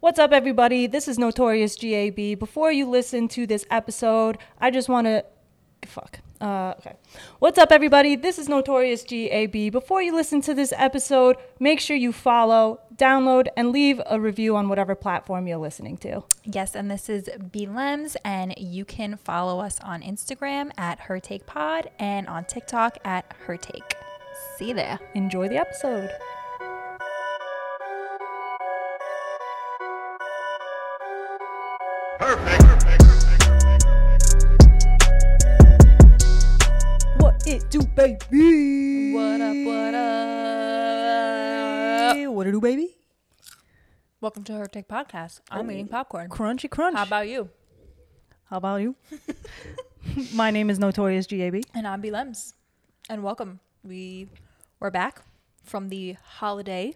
What's up, everybody? This is Notorious Gab. Before you listen to this episode, I just want to... Okay. What's up, everybody? This is Notorious Gab. Before you listen to this episode, make sure you follow, download, and leave a review on whatever platform you're listening to. Yes, and this is BLems, and you can follow us on Instagram at HerTakePod and on TikTok at HerTake. See you there. Enjoy the episode. Perfect. What it do, baby? What up, what up? What it do, baby? Welcome to Her Take Podcast. I'm eating popcorn. Crunchy crunch. How about you? My name is Notorious Gab. And I'm BLems. And welcome. We're back from the holiday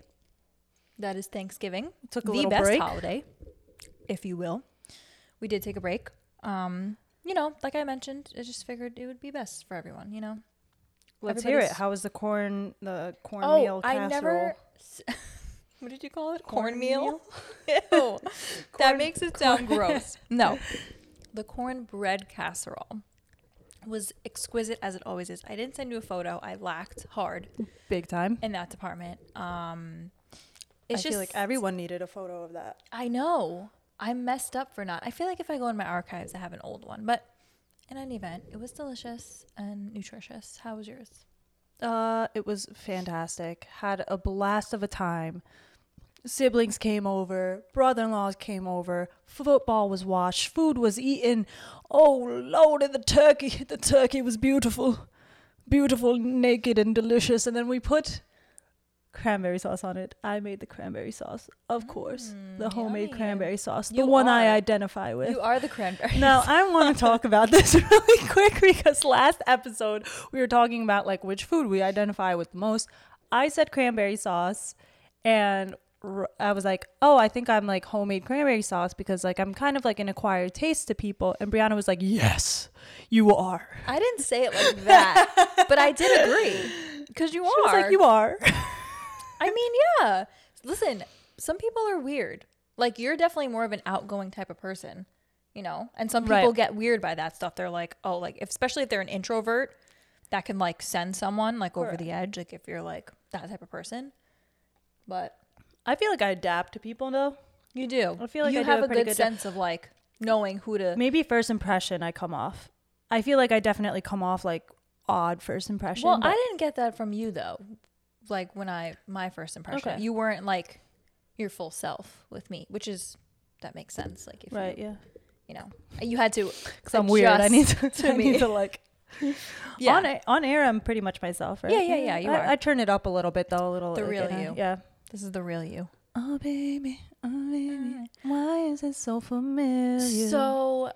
that is Thanksgiving. Took a little break. The best holiday, if you will. We did take a break. Like I mentioned, I just figured it would be best for everyone, you know. Let's hear it. How was the cornmeal casserole? What did you call it? Cornmeal? Ew. That makes it sound gross. No. The cornbread casserole was exquisite as it always is. I didn't send you a photo. I lacked hard. Big time. In that department. I feel like everyone needed a photo of that. I know. I'm messed up for not. I feel like if I go in my archives, I have an old one. But in any event, it was delicious and nutritious. How was yours? It was fantastic. Had a blast of a time. Siblings came over. Brother-in-laws came over. Football was watched. Food was eaten. Oh, Lord, and the turkey. The turkey was beautiful. Beautiful, naked, and delicious. And then we put cranberry sauce on it. I made the cranberry sauce, of course. The homemade cranberry sauce. The one I identify with. You are the cranberry. Now, I want to talk about this really quick because last episode we were talking about like which food we identify with the most. I said cranberry sauce and I was like, oh, I think I'm like homemade cranberry sauce because like I'm kind of like an acquired taste to people. And Brianna was like, yes, you are. I didn't say it like that, but I did agree because she was like, you are. I mean, yeah. Listen, some people are weird. Like, you're definitely more of an outgoing type of person, you know? And some people get weird by that stuff. They're like, oh, like, especially if they're an introvert, that can, like, send someone, like, over the edge. Like, if you're, like, that type of person. But I feel like I adapt to people, though. You do. I feel like you have a good sense of, like, knowing who to... Maybe first impression I come off. I feel like I definitely come off, like, odd first impression. Well, I didn't get that from you, though. Like when my first impression, you weren't like your full self with me, which is, that makes sense. Like, if you know, you had to, because I'm weird. I need to like, yeah. On air, I'm pretty much myself, right? Yeah. You are. I turn it up a little bit though, the real you. Yeah, this is the real you. Oh baby, why is it so familiar? So,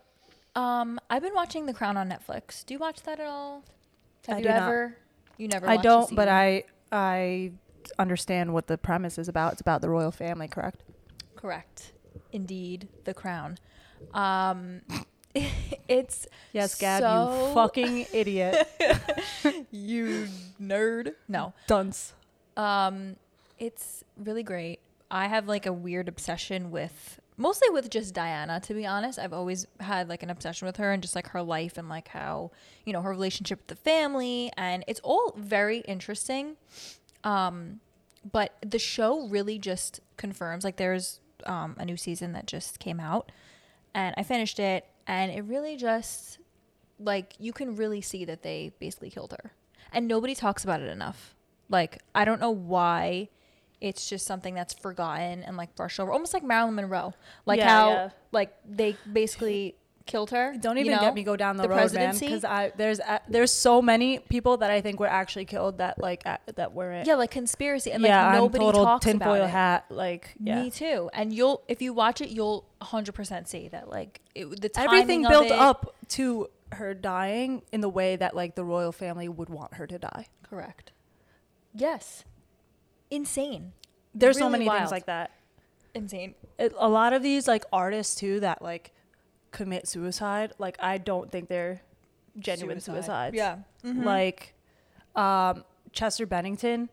I've been watching The Crown on Netflix. Do you watch that at all? You never. I don't, but I understand what the premise is about. It's about the royal family, correct? Correct. Indeed, The Crown. It's yes, Gab, so you fucking idiot. You nerd. No. Dunce. It's really great. I have like a weird obsession with just Diana, to be honest. I've always had like an obsession with her and just like her life and like how, you know, her relationship with the family, and it's all very interesting. But the show really just confirms, like, there's a new season that just came out and I finished it, and it really just like, you can really see that they basically killed her, and nobody talks about it enough. Like, I don't know why. It's just something that's forgotten and like brushed over, almost like Marilyn Monroe, like like they basically killed her. Don't even get me go down the road, presidency. Man, because there's so many people that I think were actually killed that like that weren't. Yeah, like conspiracy, and like nobody talks about it. Yeah, total tinfoil hat. Like me too. And if you watch it, you'll 100% see that like the timing, everything built up to her dying in the way that like the royal family would want her to die. Correct. Yes. Insane. There's really so many things like that. Insane. A lot of these like artists too that like commit suicide, like I don't think they're genuine suicides. Yeah. Mm-hmm. Like Chester Bennington.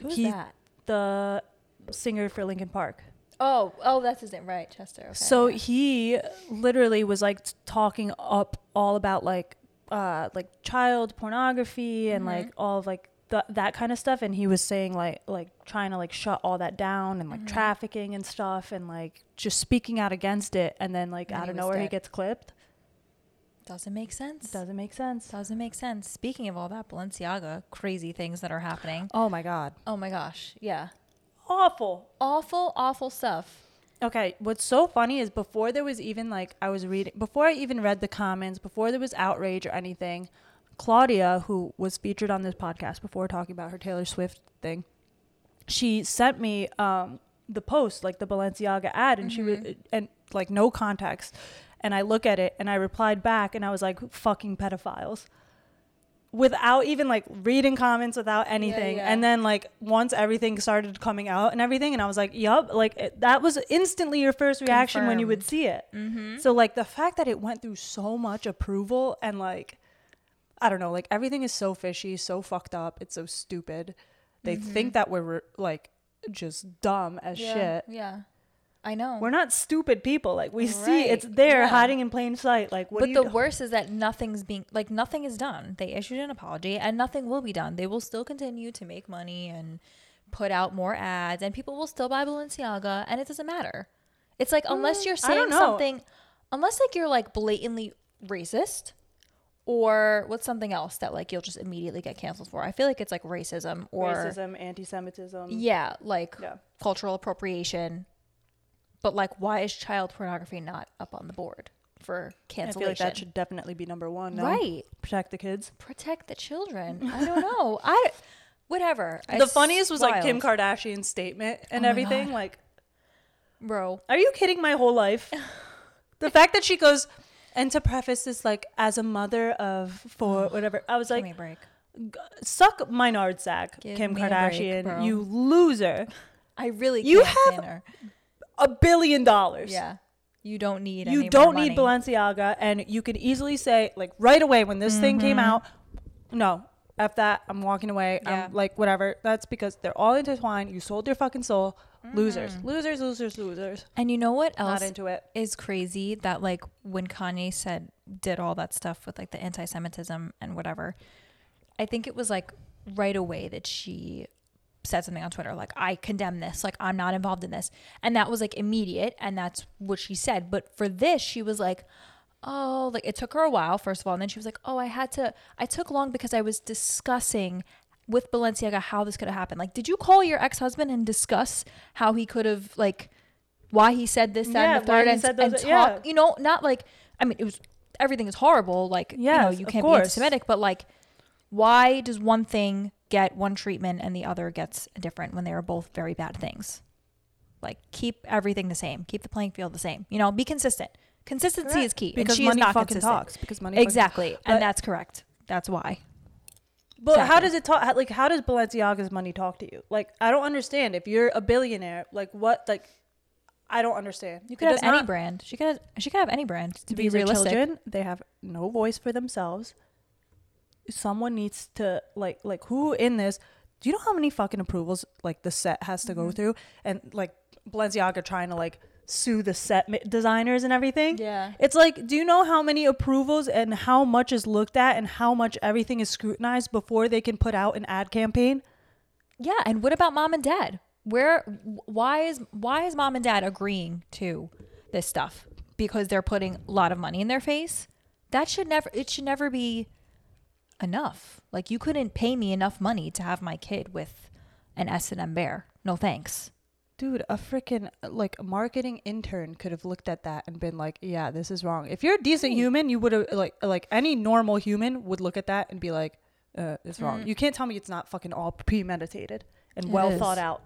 Who's that? The singer for Linkin Park. Oh, that's his name, right, Chester. Okay, so yeah. He literally was like talking up all about like child pornography and like all of like that kind of stuff, and he was saying like trying to like shut all that down and like trafficking and stuff and like just speaking out against it, and then like out of nowhere he gets clipped. Doesn't make sense. Speaking of all that Balenciaga crazy things that are happening. Oh my god. Oh my gosh. Yeah. Awful stuff. Okay, what's so funny is before there was even like I was reading, before I even read the comments, before there was outrage or anything, Claudia, who was featured on this podcast before talking about her Taylor Swift thing, she sent me the post, like the Balenciaga ad, and she was and like no context. And I look at it and I replied back and I was like, fucking pedophiles, without even like reading comments, without anything. Yeah. And then like once everything started coming out and everything, and I was like, yup, like that was instantly your first reaction when you would see it. So like the fact that it went through so much approval and like, I don't know, like everything is so fishy, so fucked up. It's so stupid. They think that we're like just dumb as shit. Yeah. I know. We're not stupid people. Like we see it's there hiding in plain sight. Like what? But the worst is that nothing is done. They issued an apology and nothing will be done. They will still continue to make money and put out more ads and people will still buy Balenciaga and it doesn't matter. It's like unless you're saying something, unless like you're like blatantly racist or what's something else that like you'll just immediately get canceled for. I feel like it's like racism or anti-Semitism. Yeah, like cultural appropriation. But like, why is child pornography not up on the board for cancellation? I feel like that should definitely be number one. No? Right. Protect the kids. Protect the children. I don't know. Whatever. The funniest was like Kim Kardashian's statement and everything. God. Like, bro, are you kidding my whole life? The fact that she goes, and to preface this, like as a mother of four, whatever. I was like, give me a break. Suck my nardsack, Kim Kardashian, break, you loser. I really can't stand her. $1 billion. Yeah. You don't need any need Balenciaga, and you could easily say like right away when this thing came out, no, F that, I'm walking away. I'm like whatever. That's because they're all intertwined. You sold your fucking soul. Losers. And you know what else? Not into it. Is crazy that like when Kanye did all that stuff with like the anti-Semitism and whatever, I think it was like right away that she said something on Twitter like, I condemn this, like I'm not involved in this, and that was like immediate, and that's what she said. But for this, she was like, oh, like it took her a while first of all, and then she was like, oh, I took long because I was discussing with Balenciaga how this could have happened. Like, did you call your ex-husband and discuss how he could have, like why he said this, that, and the third, and talk, you know, not like, I mean, it was, everything is horrible, like you know, you can't be anti-Semitic, but like why does one thing get one treatment and the other gets a different when they are both very bad things? Like, keep everything the same, keep the playing field the same, you know, be consistent. Consistency is key, because she money is not fucking consistent. Talks because money exactly talks. And that's correct, that's why. But how does it talk? Like, how does Balenciaga's money talk to you? Like, I don't understand. If you're a billionaire, like what, like I don't understand. You could have any brand. She could have any brand. To be realistic, children, they have no voice for themselves. Someone needs to like who in this, do you know how many fucking approvals like the set has to go through, and like Balenciaga trying to like sue the set designers and everything? Yeah, it's like, do you know how many approvals and how much is looked at and how much everything is scrutinized before they can put out an ad campaign? Yeah. And what about mom and dad? Why is mom and dad agreeing to this stuff? Because they're putting a lot of money in their face. That should never, it should never be enough. Like, you couldn't pay me enough money to have my kid with an S&M bear. No thanks. Dude, a freaking like marketing intern could have looked at that and been like, yeah, this is wrong. If you're a decent human, you would have like any normal human would look at that and be like, it's wrong. You can't tell me it's not fucking all premeditated and it well is. Thought out.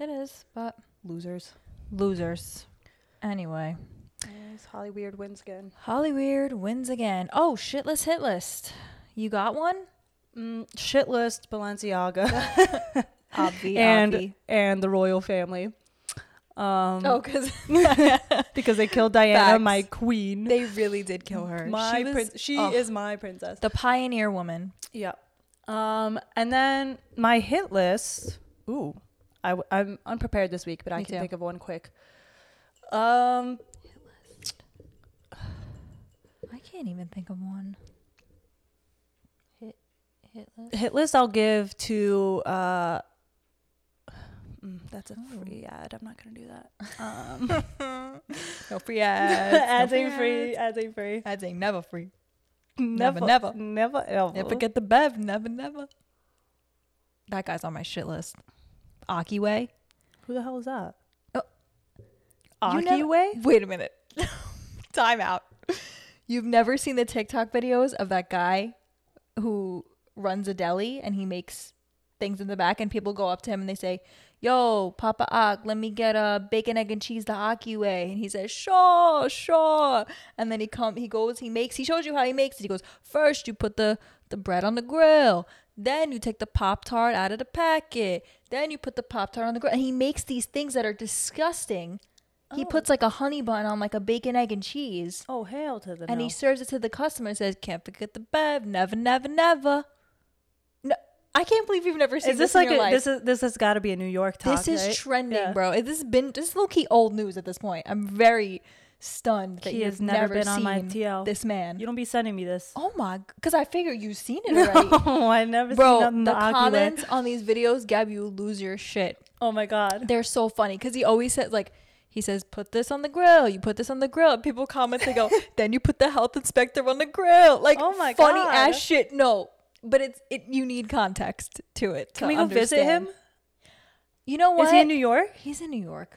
It is, but losers. Anyway. Yes, Holly Weird wins again. Oh, shitless hit list. You got one? Shit list, Balenciaga. And the royal family. Because they killed Diana, my queen. They really did kill her. She is my princess. The pioneer woman. Yeah. And then my hit list. Ooh, I'm unprepared this week, but I can think of one quick. I can't even think of one. Hit list? Hit list I'll give to... that's a free ad. I'm not going to do that. No free ads. Ads ain't free. Ads ain't never free. Never, ever. Never get the bev. Never. That guy's on my shit list. Akiway. Who the hell is that? Oh. Akiway? Wait a minute. Time out. You've never seen the TikTok videos of that guy who runs a deli and he makes things in the back and people go up to him and they say, yo, Papa Ak, let me get a bacon, egg, and cheese the Akiway. And he says, sure. And then he shows you how he makes it. He goes, first you put the bread on the grill. Then you take the Pop-Tart out of the packet. Then you put the Pop-Tart on the grill. And he makes these things that are disgusting. Oh. He puts like a honey bun on like a bacon, egg, and cheese. Oh, hell to the no. And he serves it to the customer and says, can't forget the bev, never. No, I can't believe you've never seen this in your life. This has got to be a New York talk, This is right? trending, yeah. Bro. This is low-key old news at this point. I'm very stunned that you've never been seen on my TL. This man. You don't be sending me this. Oh my, because I figure you've seen it already. No, I never seen nothing. Bro, the comments on these videos, Gab, you lose your shit. Oh my God. They're so funny because he always says like, he says, put this on the grill. You put this on the grill. People comment, they go, then you put the health inspector on the grill. Like, oh my funny God. Ass shit. No, but you need context to it. Can we go visit him? You know what? Is he in New York? He's in New York.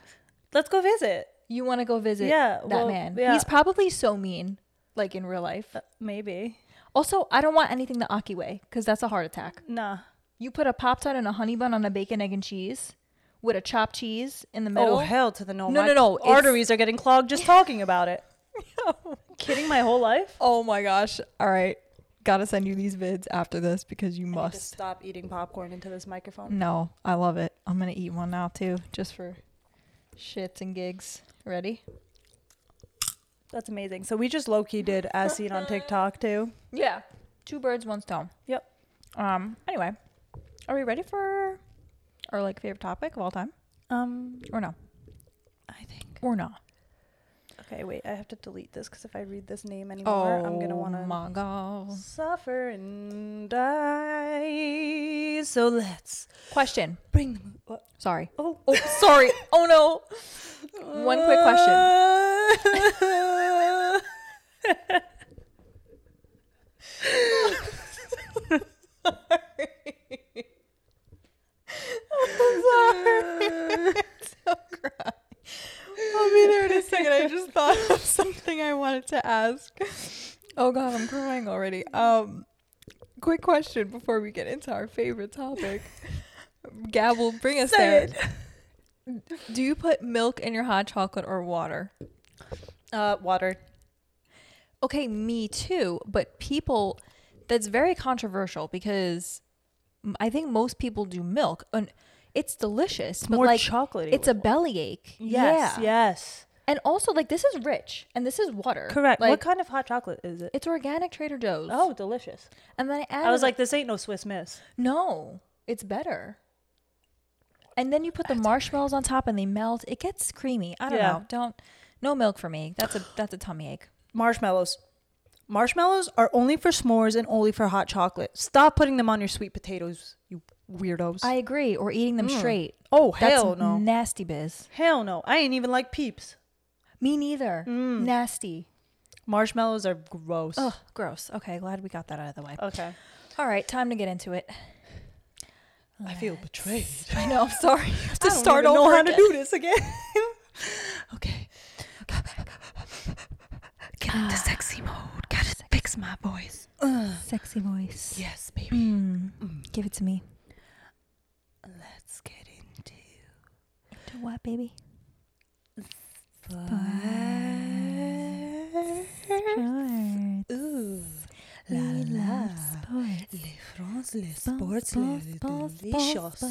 Let's go visit. You want to go visit that man. Yeah. He's probably so mean, like in real life. Maybe. Also, I don't want anything the Aki way because that's a heart attack. Nah. You put a Pop-Tart and a honey bun on a bacon, egg, and cheese with a chopped cheese in the middle. Oh, hell to the no. No. Arteries are getting clogged just talking about it. Kidding my whole life? Oh, my gosh. All right. Got to send you these vids after this because I must. Need to stop eating popcorn into this microphone. No, I love it. I'm going to eat one now, too, just for shits and gigs. Ready? That's amazing. So we just low-key did as seen on TikTok too. Yeah. 2 birds, 1 stone. Yep. Anyway, are we ready for our like favorite topic of all time? Or no? I think. Or not. Okay, wait. I have to delete this because if I read this name anymore, I'm going to want to my God. Suffer and die. So let's... Question. Bring the... What? Sorry. Oh, sorry. Oh, no. One quick question. I'm sorry. So crying. I'll be there in a second. I just thought of something I wanted to ask. Oh God, I'm crying already. Quick question before we get into our favorite topic. Gab will bring us there. Do you put milk in your hot chocolate or water? Water. Okay, me too. But people, that's very controversial because I think most people do milk. And it's delicious, but more like chocolatey. It's a bellyache. Yes. And also, like, this is rich and this is water. Correct. Like, what kind of hot chocolate is it? It's organic Trader Joe's. Oh, delicious. And then I was like, this ain't no Swiss Miss. No, it's better. And then you put the marshmallows on top and they melt. It gets creamy. I don't know. No milk for me. That's a tummy ache. Marshmallows. Marshmallows are only for s'mores and only for hot chocolate. Stop putting them on your sweet potatoes, you weirdos. I agree. Or eating them straight. Oh, hell that's no. Nasty biz. Hell no. I ain't even like Peeps. Me neither. Nasty. Marshmallows are gross. Ugh, gross. Okay, glad we got that out of the way. Okay. All right, time to get into it. I feel betrayed. I know. I'm sorry. You have to start over. I don't even know how to do this again. Okay. Get into sexy mode. Gotta fix my voice. Sexy voice. Yes, baby. Give it to me. Let's get into what, baby? Sports. Ooh. La sports. Les sports, delicious.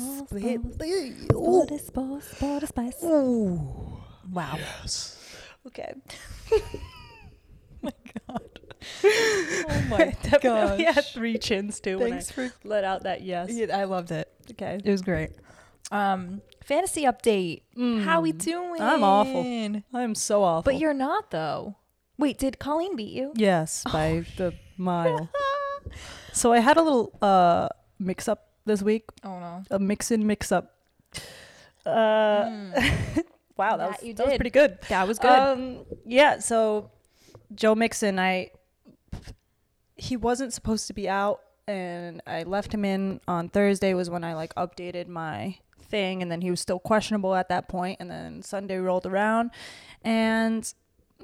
Ooh. Wow. Yes. Okay. Oh my god. Definitely had 3 chins too. Thanks for let out that yes. Yeah, I loved it. Okay. It was great. Fantasy update. How we doing? I'm awful. I'm so awful. But you're not, though. Wait, did Colleen beat you? Yes, by the mile. So I had a little mix-up this week. Oh, no. A mix-up. Wow, that was pretty good. That was good. Yeah, so Joe Mixon, he wasn't supposed to be out, and I left him in on Thursday was when I updated my thing, and then he was still questionable at that point, and then Sunday rolled around, and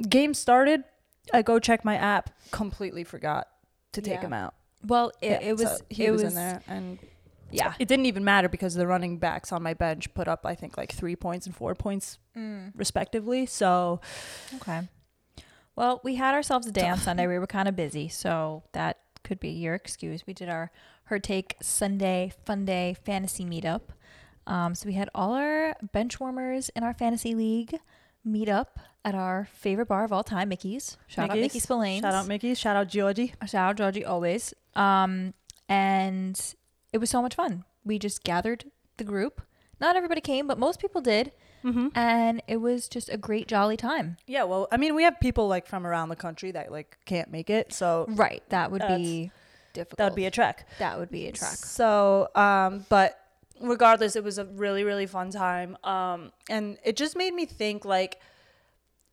game started. I go check my app, completely forgot to take him out. Well, he was in there, and it didn't even matter because the running backs on my bench put up, I think, 3 points and 4 points respectively. So, okay. Well, we had ourselves a day on Sunday. We were kind of busy, so that could be your excuse. We did our Her Take Sunday Fun Day fantasy meetup. So we had all our bench warmers in our fantasy league meet up at our favorite bar of all time, Mickey's. Shout out Mickey's BLems. Shout out Mickey's. Shout out Georgie. Shout out Georgie always. And it was so much fun. We just gathered the group. Not everybody came, but most people did. Mm-hmm. And it was just a great jolly time. Yeah, well, I mean, we have people from around the country that can't make it. So right, that would be difficult. That would be a trek. So, but regardless, it was a really, really fun time. And it just made me think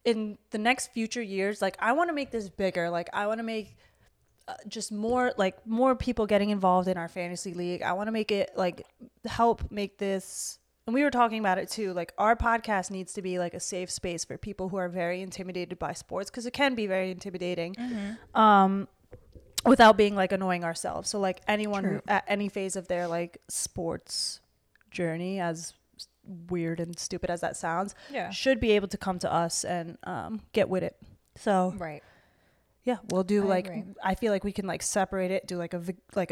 in the next future years, I want to make this bigger. I want to make just more more people getting involved in our fantasy league. I want to make it help make this. And we were talking about it too. Our podcast needs to be a safe space for people who are very intimidated by sports, because it can be very intimidating, without being annoying ourselves. So anyone who, at any phase of their sports journey, as weird and stupid as that sounds, should be able to come to us and get with it. So right. Yeah, we'll do agree. I feel we can separate it, do a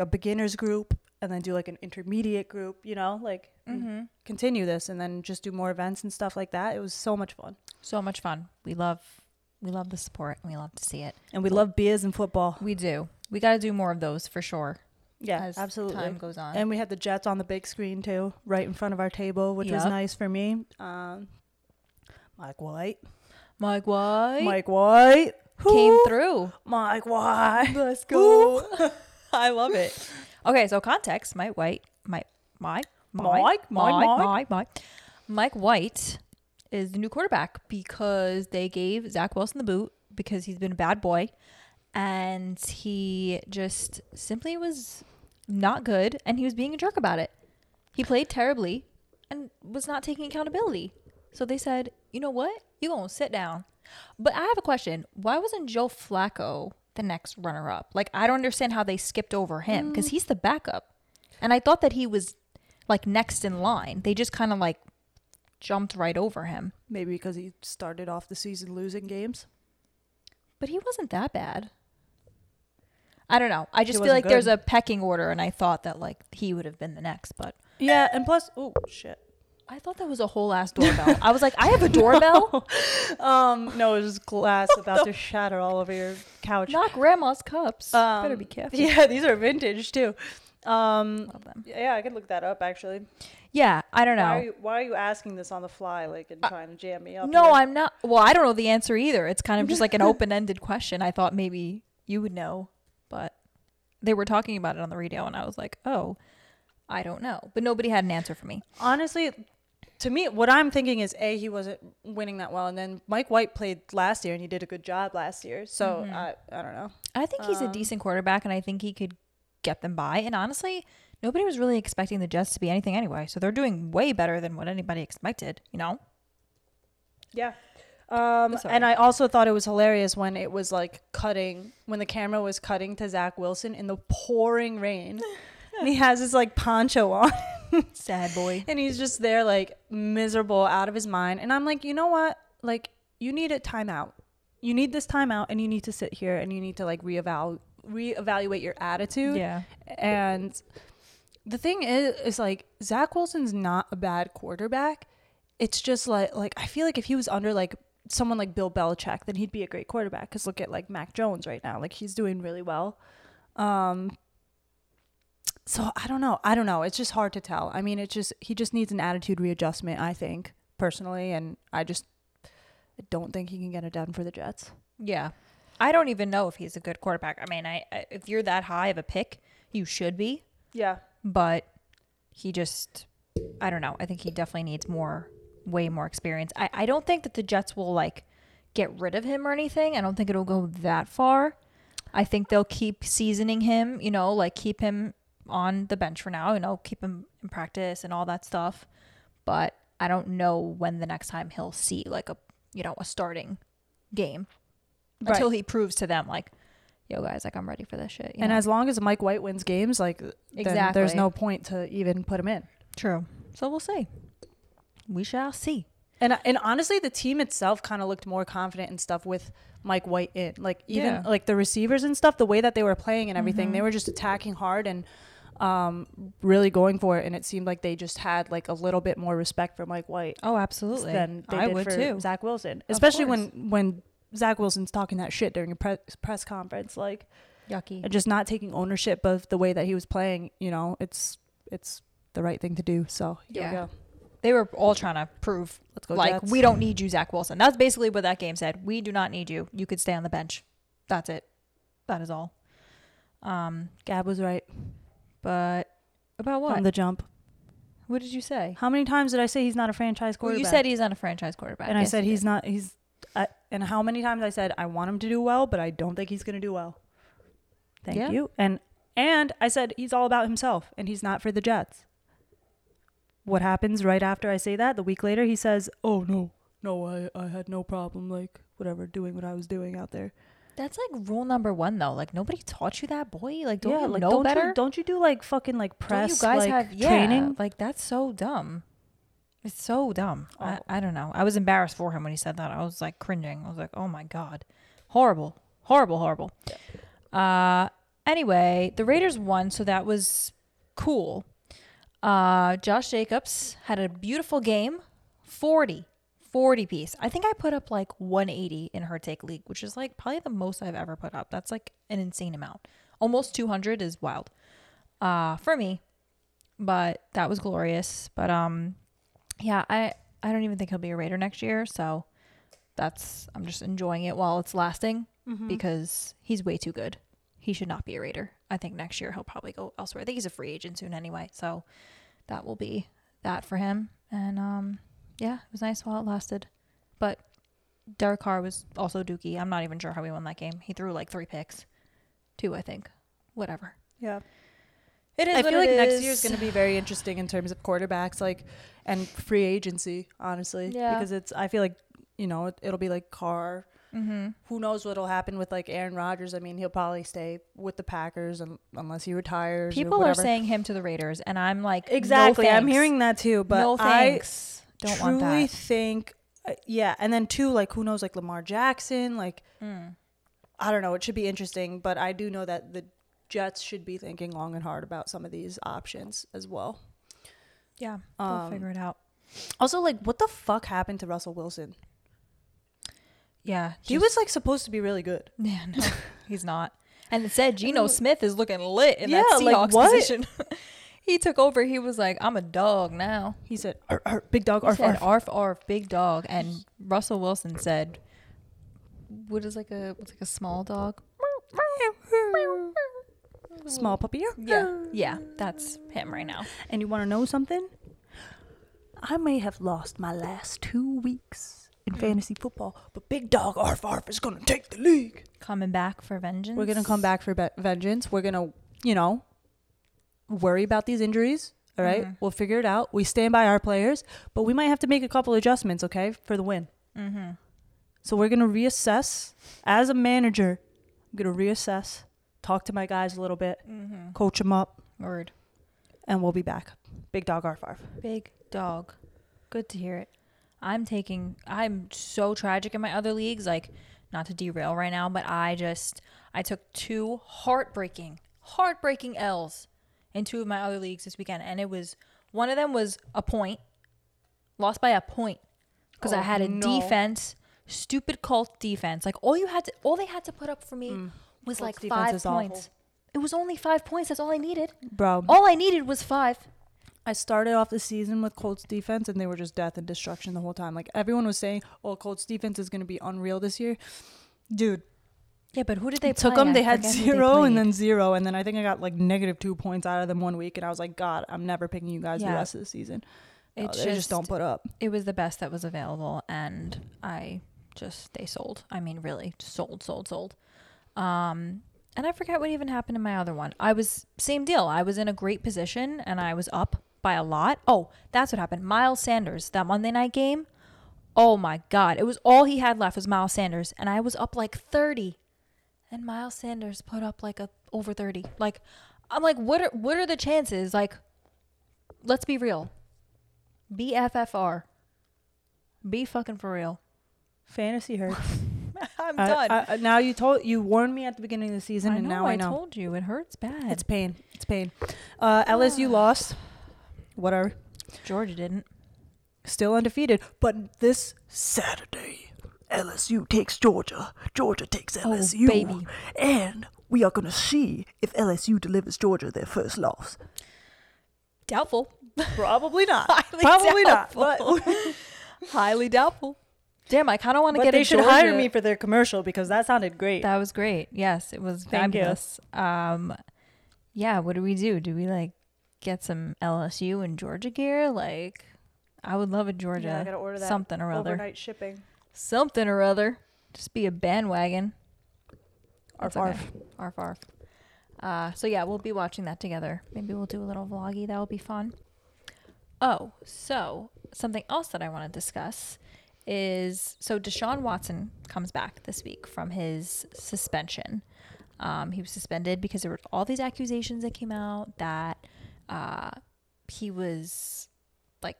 beginners group, and then do an intermediate group, continue this, and then just do more events and stuff like that. It was so much fun. So much fun. We love the support, and we love to see it. And we love beers and football. We do. We got to do more of those for sure. Yeah, as absolutely. Time goes on. And we had the Jets on the big screen too, right in front of our table, which was nice for me. Mike White. Who? Came through. Mike White. Let's go. I love it. Okay, so context. Mike White is the new quarterback because they gave Zach Wilson the boot because he's been a bad boy, and he just simply was not good, and he was being a jerk about it. He played terribly and was not taking accountability. So they said, you know what? You're going to sit down. But I have a question. Why wasn't Joe Flacco the next runner-up? I don't understand how they skipped over him because he's the backup. And I thought that he was next in line. They just kind of jumped right over him. Maybe because he started off the season losing games. But he wasn't that bad. I don't know. I just feel good. There's a pecking order, and I thought that he would have been the next. But yeah, and plus, oh shit. I thought that was a whole ass doorbell. I was I have a doorbell? No, it was glass about to shatter all over your couch. Not grandma's cups. Better be careful. Yeah, these are vintage too. Love them. Yeah, I could look that up actually. Yeah, I don't know. Why are you asking this on the fly, and trying to jam me up? No, here? I'm not. Well, I don't know the answer either. It's kind of just an open-ended question. I thought maybe you would know, but they were talking about it on the radio, and I was like, oh, I don't know. But nobody had an answer for me. Honestly, to me, what I'm thinking is, A, he wasn't winning that well. And then Mike White played last year, and he did a good job last year. So, I don't know. I think he's a decent quarterback, and I think he could get them by. And honestly, nobody was really expecting the Jets to be anything anyway. So they're doing way better than what anybody expected, you know? Yeah. And I also thought it was hilarious when it was when the camera was cutting to Zach Wilson in the pouring rain. And he has his poncho on. Sad boy. And he's just there miserable, out of his mind. And I'm you know what? You need a timeout. You need this timeout, and you need to sit here, and you need to reevaluate your attitude. Yeah. And the thing is Zach Wilson's not a bad quarterback. It's just I feel if he was under someone like Bill Belichick, then he'd be a great quarterback. Because look at Mac Jones right now. He's doing really well. So I don't know. It's just hard to tell. I mean, he just needs an attitude readjustment, I think, personally. And I just don't think he can get it done for the Jets. Yeah. I don't even know if he's a good quarterback. I mean, if you're that high of a pick, you should be. Yeah. But he just, I don't know. I think he definitely needs way more experience. I don't think that the Jets will, like, get rid of him or anything. I don't think it'll go that far. I think they'll keep seasoning him, you know, like keep him on the bench for now, you know, keep him in practice and all that stuff. But I don't know when the next time he'll see, like, a starting game. Right. Until he proves to them, like, yo, guys, like, I'm ready for this shit. You know? As long as Mike White wins games, like, exactly, there's no point to even put him in. True. So we'll see. We shall see. And honestly, the team itself kind of looked more confident and stuff with Mike White in. Like, even, yeah, like, the receivers and stuff, the way that they were playing and everything, mm-hmm, they were just attacking hard and really going for it. And it seemed like they just had, like, a little bit more respect for Mike White. Oh, absolutely. Than they did for too. Zach Wilson. Especially when Zach Wilson's talking that shit during a press conference, like, yucky, and just not taking ownership of the way that he was playing. You know, it's the right thing to do. So yeah, here we go. They were all trying to prove, let's go, like, Jets. We don't need you, Zach Wilson. That's basically what that game said. We do not need you. You could stay on the bench. That's it. That is all. Gab was right, but about what? From the jump. What did you say? How many times did I say he's not a franchise quarterback? Well, you said he's not a franchise quarterback, and yes, I said he's not. He's. And how many times I said I want him to do well, but I don't think he's going to do well. Thank you. And I said he's all about himself, and he's not for the Jets. What happens right after I say that? The week later, he says, "Oh no, I had no problem, like, whatever, doing what I was doing out there." That's, like, rule number one, though. Like, nobody taught you that, boy. Like, don't you know better? Don't you do, like, fucking, like, press? Don't you guys, like, have training? Like, that's so dumb. It's so dumb. Oh. I don't know. I was embarrassed for him when he said that. I was, like, cringing. I was like, oh my God. Horrible. Anyway, the Raiders won, so that was cool. Josh Jacobs had a beautiful game. 40 piece. I think I put up, like, 180 in Her Take League, which is, like, probably the most I've ever put up. That's, like, an insane amount. Almost 200 is wild for me. But that was glorious. But yeah, I don't even think he'll be a Raider next year, so I'm just enjoying it while it's lasting, mm-hmm, because he's way too good. He should not be a Raider. I think next year he'll probably go elsewhere. I think he's a free agent soon anyway, so that will be that for him. And yeah, it was nice while it lasted. But Derek Carr was also dookie. I'm not even sure how he won that game. He threw, like, 3 picks. 2, I think. Whatever. Yeah. I feel like next year is going to be very interesting in terms of quarterbacks, like, and free agency, honestly. Yeah. Because I feel like, you know, it'll be like Carr. Mm-hmm. Who knows what'll happen with, like, Aaron Rodgers. I mean, he'll probably stay with the Packers unless he retires. People are saying him to the Raiders, and I'm like, exactly. No, I'm hearing that too, but no thanks. Don't want that. I truly think, yeah. And then too, like, who knows, like, Lamar Jackson, like, I don't know. It should be interesting, but I do know that the Jets should be thinking long and hard about some of these options as well. Yeah, we'll figure it out. Also, like, what the fuck happened to Russell Wilson? Yeah. He was, like, supposed to be really good. Yeah, no, he's not. And it said Geno Smith is looking lit in that Seahawks, like, position. He took over. He was like, I'm a dog now. He said, arf, arf, big dog, arf, arf. Arf, arf, big dog. And Russell Wilson said, what is, like, what's like a small dog? Small puppy. Yeah, that's him right now. And you want to know something? I may have lost my last 2 weeks in fantasy football, but big dog arf arf is gonna take the league. Coming back for vengeance. We're gonna come back for vengeance. We're gonna, you know, worry about these injuries. All right, mm-hmm, we'll figure it out. We stand by our players, but we might have to make a couple adjustments, okay, for the win. Mm-hmm. So we're gonna reassess as a manager. I'm gonna reassess. Talk to my guys a little bit, mm-hmm, coach them up. Word. And we'll be back. Big dog arf arf. Big dog. Good to hear it. I'm so tragic in my other leagues, like, not to derail right now, but I took 2 heartbreaking L's in 2 of my other leagues this weekend. And it was, one of them was a point, lost by a point, because I had defense, stupid Colts defense. Like, all they had to put up for me was Colts, like, 5 points. Awful. It was only 5 points. That's all I needed. Bro. All I needed was 5. I started off the season with Colts defense, and they were just death and destruction the whole time. Like, everyone was saying, oh, Colts defense is going to be unreal this year. Dude. Yeah, but who did they play? Took them. They had 0 and then 0. And then I think I got, like, -2 points out of them 1 week. And I was like, God, I'm never picking you guys the rest of the season. They just don't put up. It was the best that was available. And they sold. I mean, really, sold. And I forget what even happened in my other one. Same deal. I was in a great position, and I was up by a lot. Oh, that's what happened. Miles Sanders, that Monday night game. Oh my God. It was all he had left was Miles Sanders. And I was up like 30. And Miles Sanders put up like over 30. Like, I'm like, what are the chances? Like, let's be real. BFFR. Be fucking for real. Fantasy hurts. I'm done. Now you warned me at the beginning of the season, and now I know. I told you it hurts bad. It's pain. LSU lost. Whatever. Georgia didn't. Still undefeated, but this Saturday, LSU takes Georgia. Georgia takes LSU. Oh, baby. And we are gonna see if LSU delivers Georgia their first loss. Doubtful. Probably not. Probably doubtful. Not. Highly doubtful. Damn, I kind of want to get into Georgia. But they should hire me for their commercial because that sounded great. That was great. Yes, it was fabulous. Yeah, what do we do? Do we, like, get some LSU and Georgia gear? Like, I would love a Georgia. Yeah, I got to order that. Something or other. Overnight shipping. Something or other. Just be a bandwagon. Arf, arf. Okay. Arf, arf. So, yeah, we'll be watching that together. Maybe we'll do a little vloggy. That will be fun. Oh, so something else that I want to discuss is, so Deshaun Watson comes back this week from his suspension. He was suspended because there were all these accusations that came out that he was, like,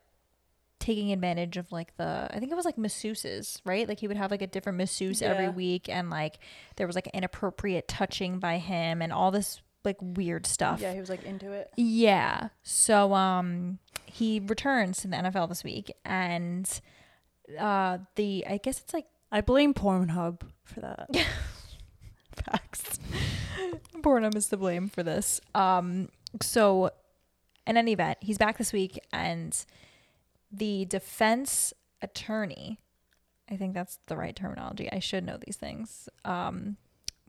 taking advantage of, like, I think it was, like, masseuses, right? Like, he would have, like, a different masseuse every week, and, like, there was, like, inappropriate touching by him and all this, like, weird stuff. Yeah, he was, like, into it. Yeah. So he returns to the NFL this week, and I guess it's like, I blame Pornhub for that. Facts. Pornhub is to blame for this. So in any event, he's back this week, and the defense attorney, I think that's the right terminology. I should know these things.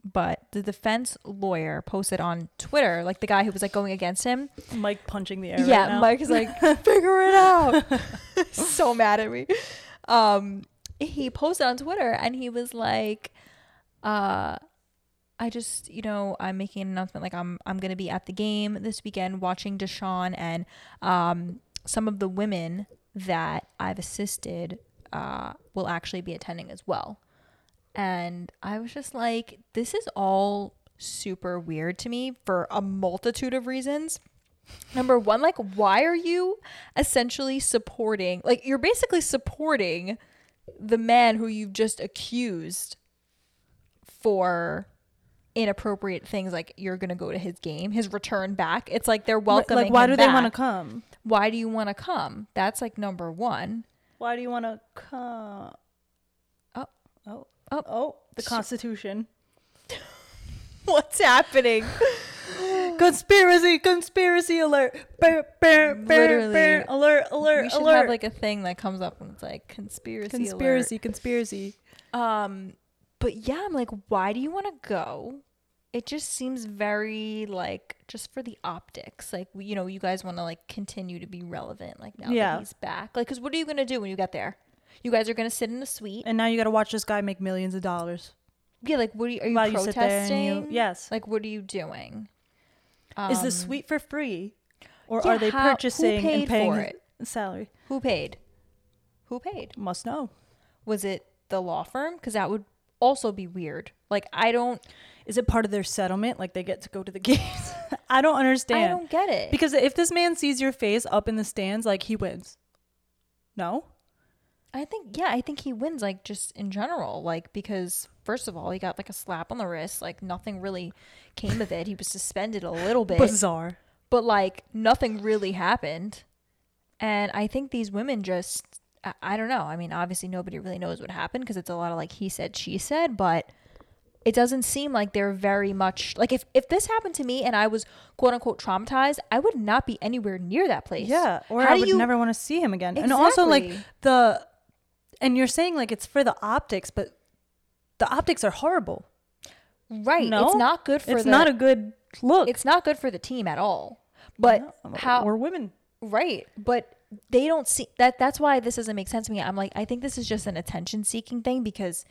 But the defense lawyer posted on Twitter, like, the guy who was, like, going against him. Mike punching the air. Yeah, right now. Mike is like, figure it out. So mad at me. He posted on Twitter, and he was like, I just, you know, I'm making an announcement, like, I'm gonna be at the game this weekend watching Deshaun, and some of the women that I've assisted will actually be attending as well. And I was just like, this is all super weird to me for a multitude of reasons. Number one, like, why are you essentially supporting, like, you're basically supporting the man who you've just accused for inappropriate things? Like, you're going to go to his game, his return back. It's like they're welcoming him back. Like, why do they want to come? Why do you want to come? That's, like, number one. Why do you want to come? Oh, the Constitution. What's happening? Conspiracy alert. Literally. Alert. We should have, like, a thing that comes up and it's like, conspiracy alert. But yeah, I'm like, why do you want to go? It just seems very, like, just for the optics. Like, you know, you guys want to, like, continue to be relevant, like, now that he's back. Like, because what are you going to do when you get there? You guys are going to sit in the suite. And now you got to watch this guy make millions of dollars. Yeah, like, what are you protesting? Yes. Like, what are you doing? Is the suite for free? Or are they purchasing and paying for it? Salary? Who paid? Must know. Was it the law firm? Because that would also be weird. Like, I don't... Is it part of their settlement? Like, they get to go to the games? I don't understand. I don't get it. Because if this man sees your face up in the stands, like, he wins. No? I think he wins, like, just in general, like, because first of all, he got, like, a slap on the wrist, like, nothing really came of it. He was suspended a little bit. Bizarre. But, like, nothing really happened. And I think these women just, I don't know. I mean, obviously nobody really knows what happened because it's a lot of, like, he said, she said, but it doesn't seem like they're very much like, if this happened to me and I was quote unquote traumatized, I would not be anywhere near that place. Yeah. Or I would never want to see him again. Exactly. And also like and you're saying like it's for the optics, but the optics are horrible. Right. No? It's not good for it's not a good look. It's not good for the team at all. But no, or women. Right. But they don't see that. That's why this doesn't make sense to me. I'm like, I think this is just an attention seeking thing, because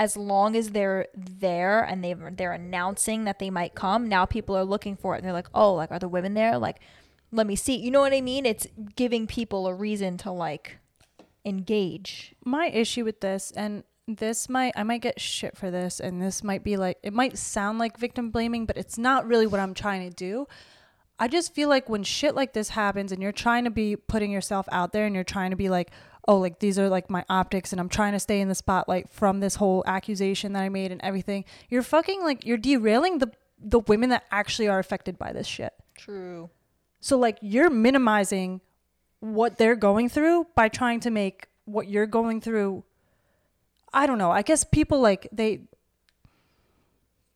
as long as they're there and they're announcing that they might come, now people are looking for it. And they're like, oh, like, are the women there? Like, let me see. You know what I mean? It's giving people a reason to like engage. My issue with this, and this I might get shit for this, and this might be like, it might sound like victim blaming, but it's not really what I'm trying to do. I just feel like when shit like this happens and you're trying to be putting yourself out there and you're trying to be like, oh, like these are like my optics and I'm trying to stay in the spotlight from this whole accusation that I made and everything, you're fucking like, you're derailing the women that actually are affected by this shit. True. So like you're minimizing what they're going through by trying to make what you're going through. I don't know. I guess people like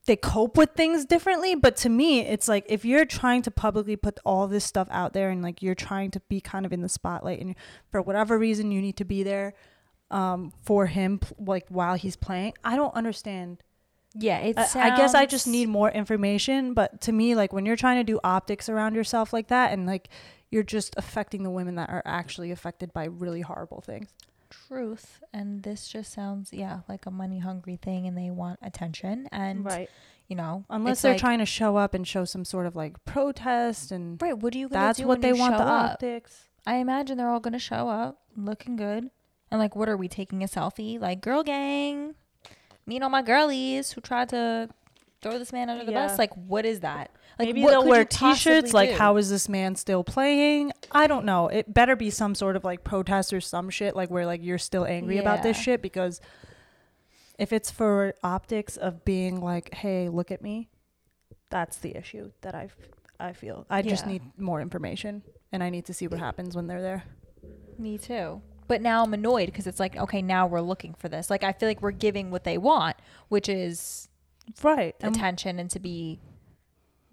they cope with things differently, but to me it's like if you're trying to publicly put all this stuff out there and like you're trying to be kind of in the spotlight and for whatever reason you need to be there for him like while he's playing, I don't understand. Yeah, I guess I just need more information, but to me like when you're trying to do optics around yourself like that and like you're just affecting the women that are actually affected by really horrible things. Truth. And this just sounds like a money hungry thing and they want attention, and right, you know, unless they're like, trying to show up and show some sort of like protest and right, what are you gonna do when they want the optics? I imagine they're all gonna show up looking good and like, what are we taking a selfie? Like, girl gang, me and all my girlies who tried to throw this man under the bus. Like, what is that? Like, maybe they'll wear t-shirts like, how is this man still playing? I don't know. It better be some sort of like protest or some shit like where like you're still angry about this shit, because if it's for optics of being like, hey, look at me, that's the issue that I feel. I just need more information and I need to see what happens when they're there. Me too. But now I'm annoyed because it's like, okay, now we're looking for this. Like, I feel like we're giving what they want, which is right attention and to be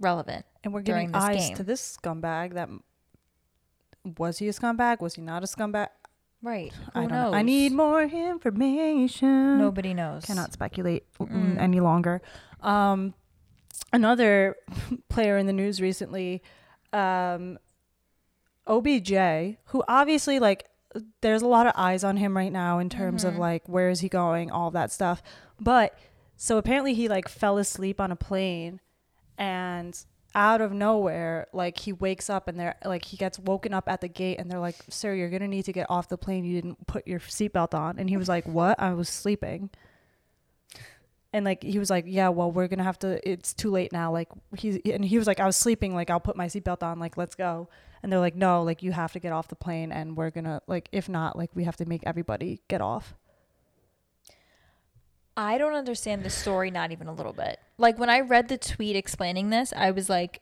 relevant, and we're giving eyes to this scumbag. That was he a scumbag? Was he not a scumbag? Right. I don't know. I need more information. Nobody knows. Cannot speculate any longer. Another player in the news recently, OBJ, who obviously like there's a lot of eyes on him right now in terms of like where is he going, all that stuff. But so apparently he like fell asleep on a plane. And out of nowhere, like he wakes up and they're like, he gets woken up at the gate and they're like, sir, you're going to need to get off the plane. You didn't put your seatbelt on. And he was like, what? I was sleeping. And like, he was like, yeah, well, we're going to have to, it's too late now. Like he was like, I was sleeping. Like, I'll put my seatbelt on. Like, let's go. And they're like, no, like you have to get off the plane and we're going to like, if not, like we have to make everybody get off. I don't understand the story, not even a little bit. Like, when I read the tweet explaining this, I was like,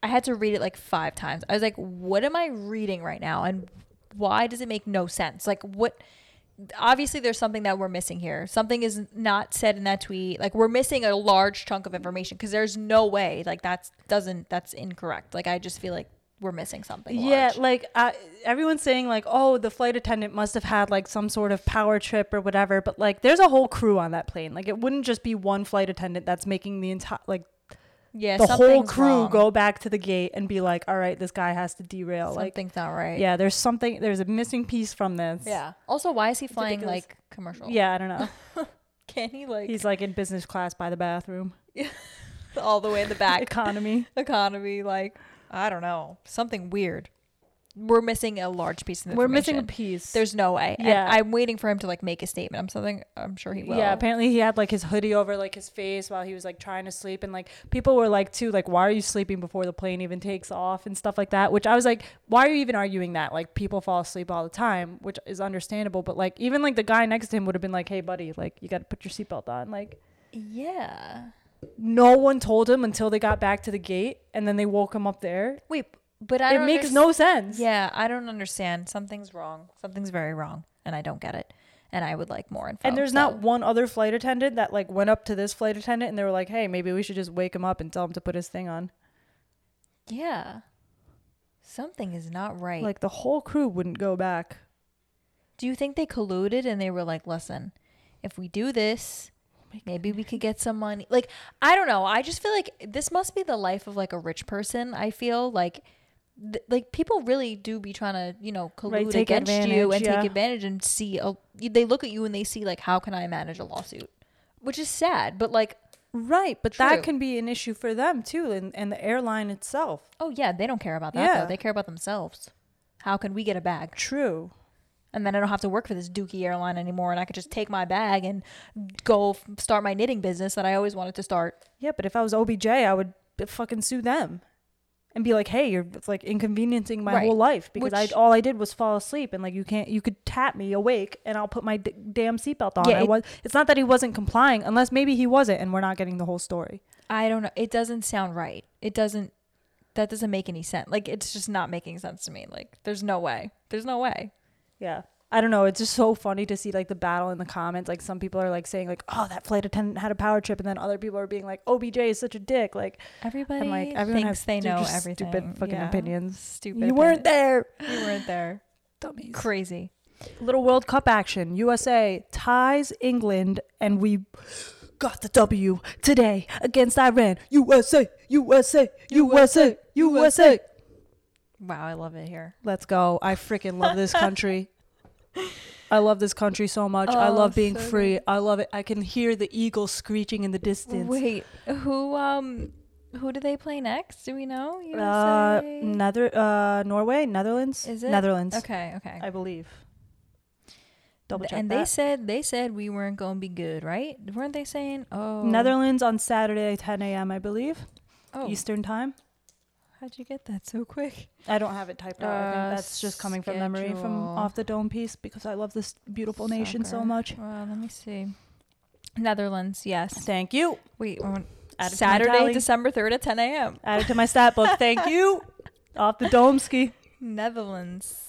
I had to read it like 5 times. I was like, what am I reading right now? And why does it make no sense? Like, what? Obviously, there's something that we're missing here. Something is not said in that tweet. Like, we're missing a large chunk of information because there's no way. Like, that's incorrect. Like, I just feel like we're missing something large. Yeah, like everyone's saying like, oh, the flight attendant must have had like some sort of power trip or whatever, but like there's a whole crew on that plane. Like, it wouldn't just be one flight attendant that's making the entire the whole crew wrong. Go back to the gate and be like, all right, this guy has to derail. Something's not right. Yeah, there's a missing piece from this. Yeah. Also, why is he flying like commercial? Yeah, I don't know. Can he like? He's like in business class by the bathroom. All the way in the back. Economy like. I don't know. Something weird. We're missing a large piece of information. We're missing a piece. There's no way. Yeah. And I'm waiting for him to like make a statement. I'm sure he will. Yeah. Apparently he had like his hoodie over like his face while he was like trying to sleep. And like people were like too, like, why are you sleeping before the plane even takes off and stuff like that? Which I was like, why are you even arguing that? Like, people fall asleep all the time, which is understandable. But like even like the guy next to him would have been like, hey buddy, like you got to put your seatbelt on. Like, yeah. No one told him until they got back to the gate, and then they woke him up there. Wait, but it makes no sense. Yeah, I don't understand. Something's wrong. Something's very wrong, and I don't get it. and I would like more info. And there's not one other flight attendant that like went up to this flight attendant and they were like, hey, maybe we should just wake him up and tell him to put his thing on. Yeah. Something is not right. Like the whole crew wouldn't go back. Do you think they colluded and they were like, listen, if we do this, maybe we could get some money? Like, I don't know. I just feel like this must be the life of like a rich person. I feel like people really do be trying to, you know, collude right, against you and take advantage and see, they look at you and they see like, how can I manage a lawsuit? Which is sad, but like. Right. But that can be an issue for them too. And the airline itself. Oh yeah. They don't care about that though. They care about themselves. How can we get a bag? True. And then I don't have to work for this dookie airline anymore. And I could just take my bag and go start my knitting business that I always wanted to start. Yeah. But if I was OBJ, I would fucking sue them and be like, hey, you're like inconveniencing my whole life because all I did was fall asleep. And like, you could tap me awake and I'll put my damn seatbelt on. Yeah, it's not that he wasn't complying, unless maybe he wasn't and we're not getting the whole story. I don't know. It doesn't sound right. That doesn't make any sense. Like, it's just not making sense to me. Like, there's no way. Yeah. I don't know. It's just so funny to see like the battle in the comments. Like some people are like saying like, oh, that flight attendant had a power trip. And then other people are being like, OBJ is such a dick. Like everyone thinks they know everything. Stupid fucking opinions. Stupid. You weren't there. You weren't there. Dummies. Crazy. Little World Cup action. USA ties England and we got the W today against Iran. USA, USA, USA, USA. Wow, I love it here. Let's go. I freaking love this country. I love this country so much. I love being free. Good. I love it. I can hear the eagle screeching in the distance. Wait, who do they play next? Do we know? Norway, Netherlands? Is it? Netherlands. Okay. I believe. Double check and that. They said we weren't going to be good, right? Weren't they saying? Oh. Netherlands on Saturday, 10 a.m., I believe. Oh. Eastern time. How'd you get that so quick? I don't have it typed out. I think that's just coming from memory from off the dome piece because I love this beautiful nation so much. Well, let me see. Netherlands, yes. Thank you. Wait, Saturday, December 3rd at 10 a.m. Added to my stat book. Thank you. Off the dome ski. Netherlands.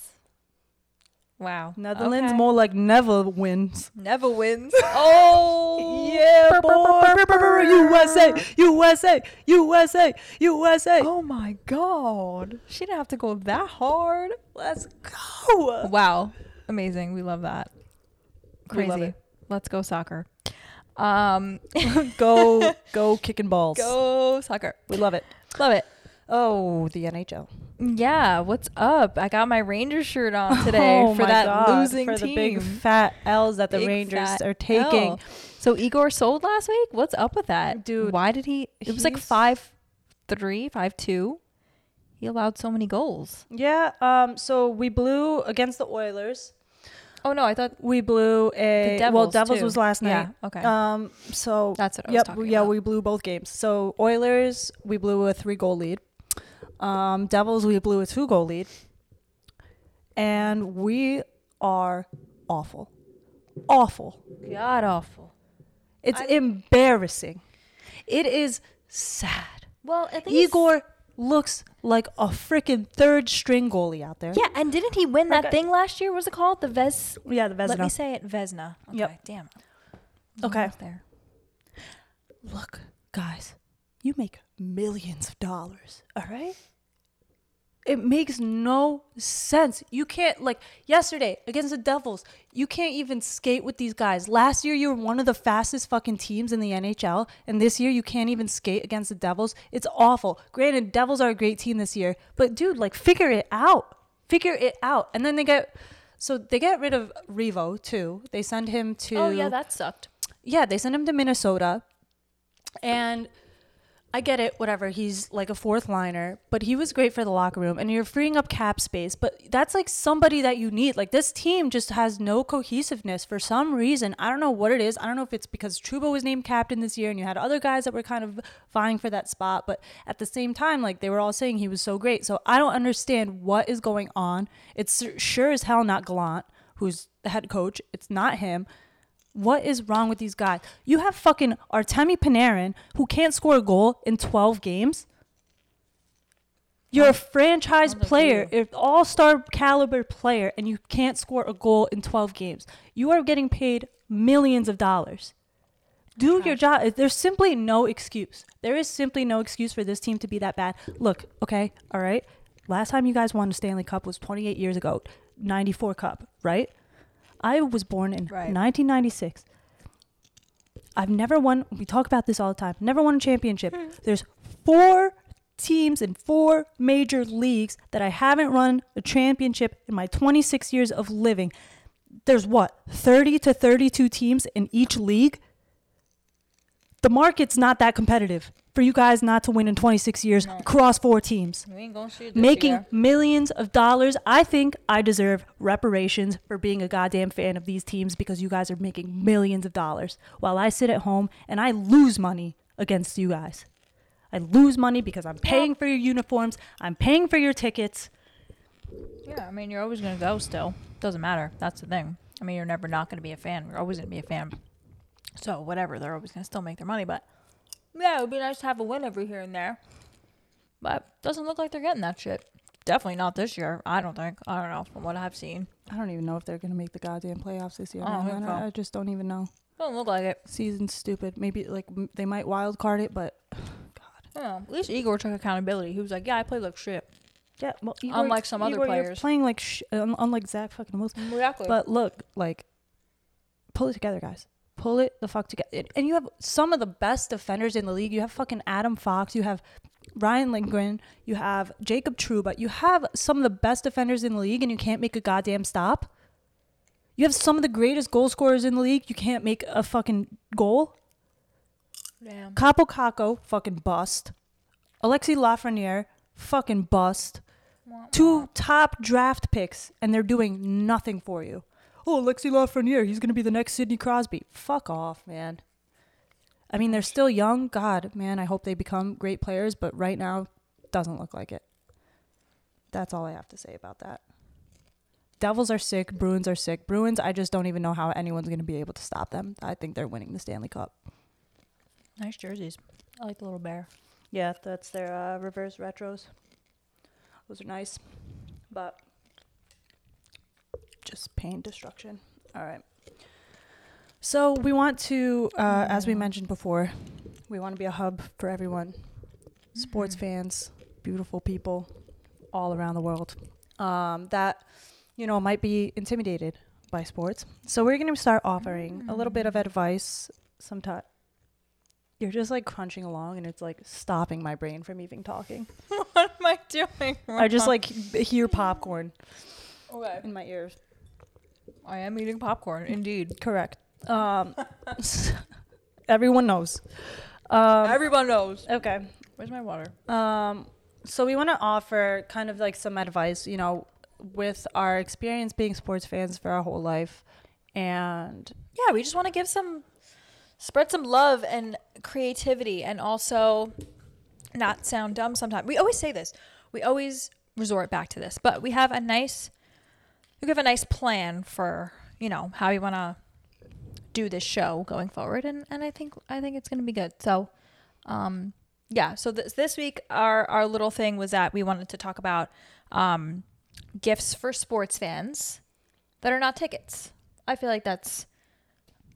Wow. Netherlands, more like never wins. Never wins. Oh, yeah, boy. USA, USA, USA, USA. Oh, my God. She didn't have to go that hard. Let's go. Wow. Amazing. We love that. Crazy. Love Let's go soccer. Go kicking balls. Go soccer. We love it. Love it. Oh, the NHL. Yeah, what's up? I got my Rangers shirt on today losing team. For the big fat L's that the Rangers are taking. L. So Igor sold last week? What's up with that? Dude. Why did he? It was like 5-3, 5-2. He allowed so many goals. Yeah, so we blew against the Oilers. Oh, no, I thought we blew a Devils too. Was last night. Yeah, okay. So that's what I was talking about. Yeah, we blew both games. So Oilers, we blew a 3-goal lead. Devils, we blew a 2-goal lead, and we are awful, god awful. It's embarrassing. It is sad. Well, I think Igor looks like a freaking third string goalie out there. Yeah, and didn't he win that thing last year? What was it called? The Vesna. Let me say it, Vesna. Okay, yep. Damn. Okay. There. Look, guys, you make millions of dollars, all right? It makes no sense. You can't, like, yesterday against the Devils, you can't even skate with these guys. Last year, you were one of the fastest fucking teams in the NHL, and this year, you can't even skate against the Devils. It's awful. Granted, Devils are a great team this year, but, dude, like, figure it out. Figure it out. And then they get rid of Revo, too. They send him to... Oh, yeah, that sucked. Yeah, they send him to Minnesota, and... I get it, whatever. He's like a fourth liner, but he was great for the locker room. And you're freeing up cap space, but that's like somebody that you need. Like this team just has no cohesiveness for some reason. I don't know what it is. I don't know if it's because Trouba was named captain this year and you had other guys that were kind of vying for that spot. But at the same time, like they were all saying he was so great. So I don't understand what is going on. It's sure as hell not Gallant, who's the head coach. It's not him. What is wrong with these guys? You have fucking Artemi Panarin who can't score a goal in 12 games. You're a franchise player, an all-star caliber player, and you can't score a goal in 12 games. You are getting paid millions of dollars. Do your job. There's simply no excuse. There is simply no excuse for this team to be that bad. Look, okay, all right. Last time you guys won the Stanley Cup was 28 years ago, 94 Cup, right? I was born in 1996. I've never won. We talk about this all the time. Never won a championship. There's four teams in four major leagues that I haven't won a championship in my 26 years of living. There's what, 30 to 32 teams in each league? The market's not that competitive for you guys not to win in 26 years across four teams. We ain't gonna shoot this year. Millions of dollars. I think I deserve reparations for being a goddamn fan of these teams because you guys are making millions of dollars while I sit at home and I lose money against you guys. I lose money because I'm paying for your uniforms. I'm paying for your tickets. Yeah, I mean, you're always going to go still. Doesn't matter. That's the thing. I mean, you're never not going to be a fan. You're always going to be a fan. So, whatever. They're always going to still make their money. But, yeah, it would be nice to have a win every here and there. But doesn't look like they're getting that shit. Definitely not this year. I don't think. I don't know from what I've seen. I don't even know if they're going to make the goddamn playoffs this year. I just don't even know. Don't look like it. Season's stupid. Maybe, like, they might wild card it, but... Yeah, at least Igor took accountability. He was like, yeah, I played like shit. Yeah, well, Igor, unlike some other players. Playing like unlike Zach fucking Wilson. Exactly. But look, like, pull it together, guys. Pull it the fuck together. And you have some of the best defenders in the league. You have fucking Adam Fox. You have Ryan Lindgren. You have Jacob Trouba. You have some of the best defenders in the league, and you can't make a goddamn stop. You have some of the greatest goal scorers in the league. You can't make a fucking goal. Damn. Capo Caco, fucking bust. Alexis Lafreniere, fucking bust. Two top draft picks, and they're doing nothing for you. Oh, Alexis Lafreniere, he's going to be the next Sidney Crosby. Fuck off, man. I mean, they're still young. God, man, I hope they become great players, but right now, doesn't look like it. That's all I have to say about that. Devils are sick. Bruins are sick. Bruins, I just don't even know how anyone's going to be able to stop them. I think they're winning the Stanley Cup. Nice jerseys. I like the little bear. Yeah, that's their reverse retros. Those are nice, but just pain destruction. All right. So we want to, as we mentioned before, we want to be a hub for everyone. Sports fans, beautiful people all around the world that, you know, might be intimidated by sports. So we're going to start offering a little bit of advice sometime. You're just, like, crunching along, and it's, like, stopping my brain from even talking. What am I doing wrong? I just, like, hear popcorn in my ears. I am eating popcorn, indeed. Correct. Everyone knows. Everyone knows. Okay. Where's my water? So we want to offer kind of, like, some advice, you know, with our experience being sports fans for our whole life. And, yeah, we just want to give some... Spread some love and creativity and also not sound dumb sometimes. We always say this. We always resort back to this. But we have a nice plan for, you know, how we want to do this show going forward. And I think it's going to be good. So, yeah. So this week, our little thing was that we wanted to talk about gifts for sports fans that are not tickets. I feel like that's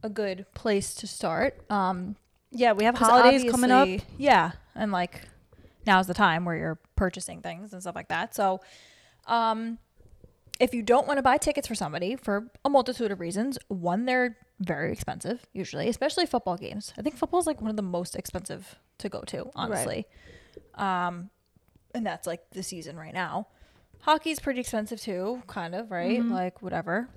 a good place to start. Yeah, we have holidays coming up. Yeah, and like now's the time where you're purchasing things and stuff like that. So if you don't want to buy tickets for somebody for a multitude of reasons, one, they're very expensive usually, especially football games. I think football is like one of the most expensive to go to, honestly. Right. And that's like the season right now. Hockey's pretty expensive too, kind of, right? Mm-hmm. Like whatever.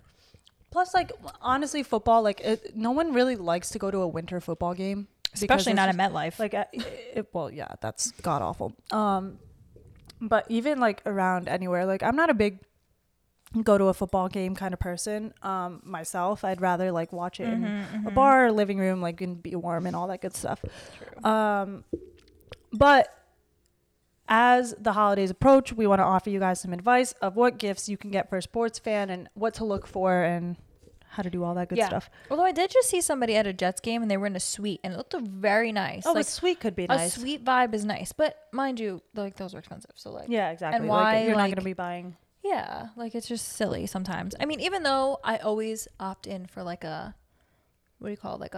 Plus, like, honestly, football, like, no one really likes to go to a winter football game. Especially not at MetLife. Like, well, yeah, that's god-awful. But even, like, around anywhere, like, I'm not a big go-to-a-football-game kind of person myself. I'd rather, like, watch it in a bar or living room, like, and be warm and all that good stuff. True. But... As the holidays approach, we want to offer you guys some advice of what gifts you can get for a sports fan and what to look for and how to do all that good stuff. Although I did just see somebody at a Jets game and they were in a suite and it looked very nice. Oh, like, a suite could be nice. A suite vibe is nice. But mind you, like, those are expensive. So like, yeah, exactly. And why, you're not going to be buying. Yeah. Like, it's just silly sometimes. I mean, even though I always opt in for like a, what do you call it?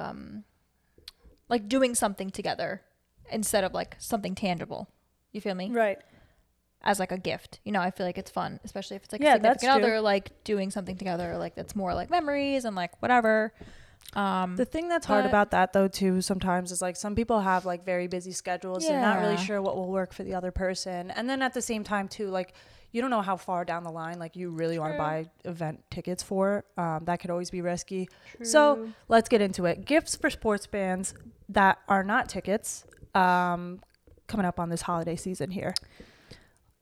Like doing something together instead of like something tangible. You feel me? Right. As like a gift, you know, I feel like it's fun, especially if it's like a significant other, like doing something together, like that's more like memories and like whatever. The thing that's hard about that though too sometimes is like some people have like very busy schedules and not really sure what will work for the other person. And then at the same time too, like you don't know how far down the line like you really want to buy event tickets for. That could always be risky. So let's get into it. Gifts for sports fans that are not tickets coming up on this holiday season here.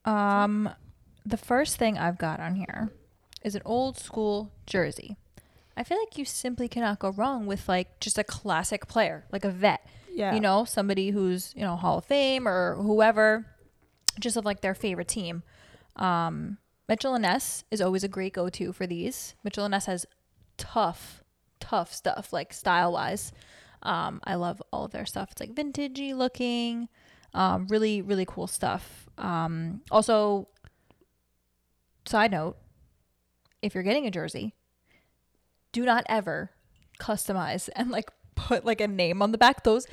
The first thing I've got on here is an old school jersey. I feel like you simply cannot go wrong with like just a classic player, like a vet, you know, somebody who's, you know, Hall of Fame or whoever, just of like their favorite team. Mitchell and Ness is always a great go-to for these. Mitchell and Ness has tough stuff, like style wise. I love all of their stuff. It's like vintagey looking. Really, really cool stuff. Also, side note, if you're getting a jersey, do not ever customize and like put like a name on the back. Those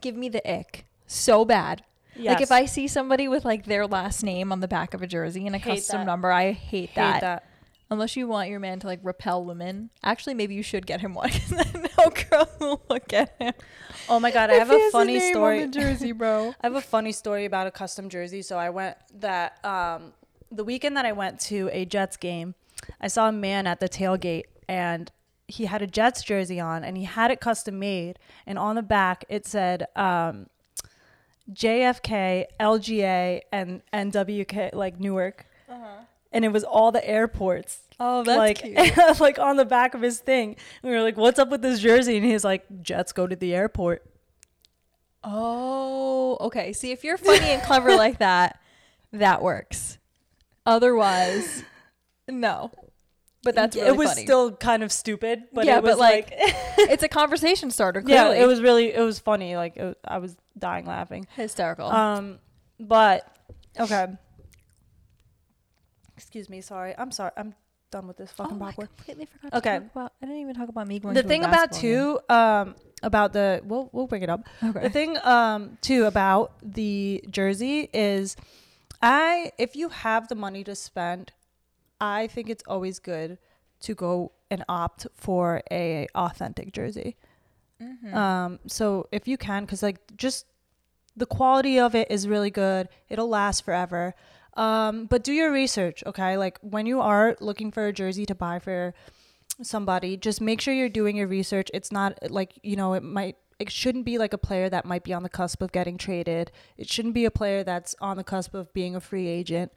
give me the ick so bad. Yes. Like if I see somebody with like their last name on the back of a jersey and a custom number, I hate that. Unless you want your man to like repel women. Actually, maybe you should get him one. No girl will look at him. Oh my God. I have a funny story. Jersey, bro. I have a funny story about a custom jersey. So I went that, the weekend that I went to a Jets game, I saw a man at the tailgate and he had a Jets jersey on and he had it custom made. And on the back, it said, JFK, LGA and NWK, like Newark. Uh-huh. And it was all the airports. Oh, that's like, cute. Like on the back of his thing. And we were like, what's up with this jersey? And he's like, Jets go to the airport. Oh, okay. See, if you're funny and clever like that, that works. Otherwise, no. But that's really funny. It was still kind of stupid, but it was but like it's a conversation starter, clearly. Yeah, it was funny. Like I was dying laughing. Hysterical. But, okay. Excuse me. Sorry. I'm sorry. I'm done with this fucking popcorn. I completely forgot. Okay. I didn't even talk about me going to the thing about too, about the, we'll bring it up. Okay. The thing, too, about the jersey is if you have the money to spend, I think it's always good to go and opt for a authentic jersey. Mm-hmm. So if you can, cause like just the quality of it is really good. It'll last forever. But do your research, okay? Like when you are looking for a jersey to buy for somebody, just make sure you're doing your research. It's not like, you know, it shouldn't be like a player that might be on the cusp of getting traded. It shouldn't be a player that's on the cusp of being a free agent.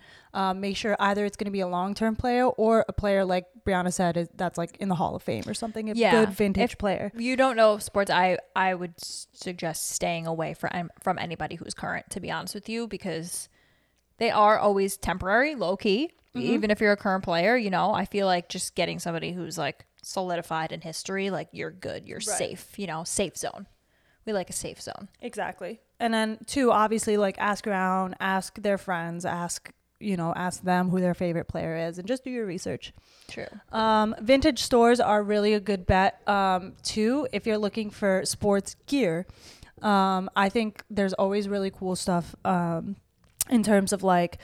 Make sure either it's going to be a long-term player or a player like Brianna said that's like in the Hall of Fame or something. A good vintage player. You don't know sports. I would suggest staying away from anybody who's current, to be honest with you, because they are always temporary, low-key. Mm-hmm. Even if you're a current player, you know, I feel like just getting somebody who's, like, solidified in history, like, you're good, you're safe, you know, safe zone. We like a safe zone. Exactly. And then, two, obviously, like, ask around, ask their friends, ask them who their favorite player is, and just do your research. True. Vintage stores are really a good bet, too, if you're looking for sports gear. I think there's always really cool stuff, in terms of like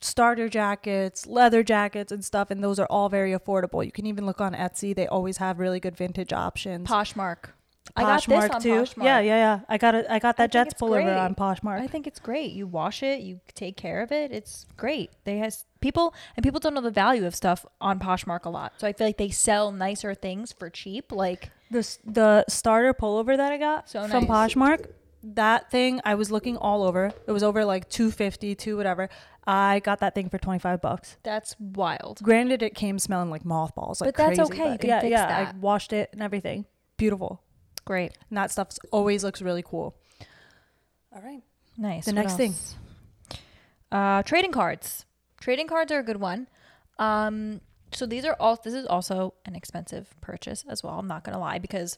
starter jackets, leather jackets and stuff. And those are all very affordable. You can even look on Etsy. They always have really good vintage options. Poshmark. I got this on Poshmark. Yeah. I got that Jets pullover on Poshmark. I think it's great. You wash it, you take care of it. It's great. They has people don't know the value of stuff on Poshmark a lot. So I feel like they sell nicer things for cheap. Like the starter pullover that I got from Poshmark. That thing, I was looking all over. It was over like $2.50, whatever. I got that thing for $25. That's wild. Granted, it came smelling like mothballs, like crazy. But that's okay. You can fix that. I washed it and everything. Beautiful. Great. And that stuff always looks really cool. All right. Nice. The next thing. Trading cards. Trading cards are a good one. So these are all, this is also an expensive purchase as well. I'm not going to lie, because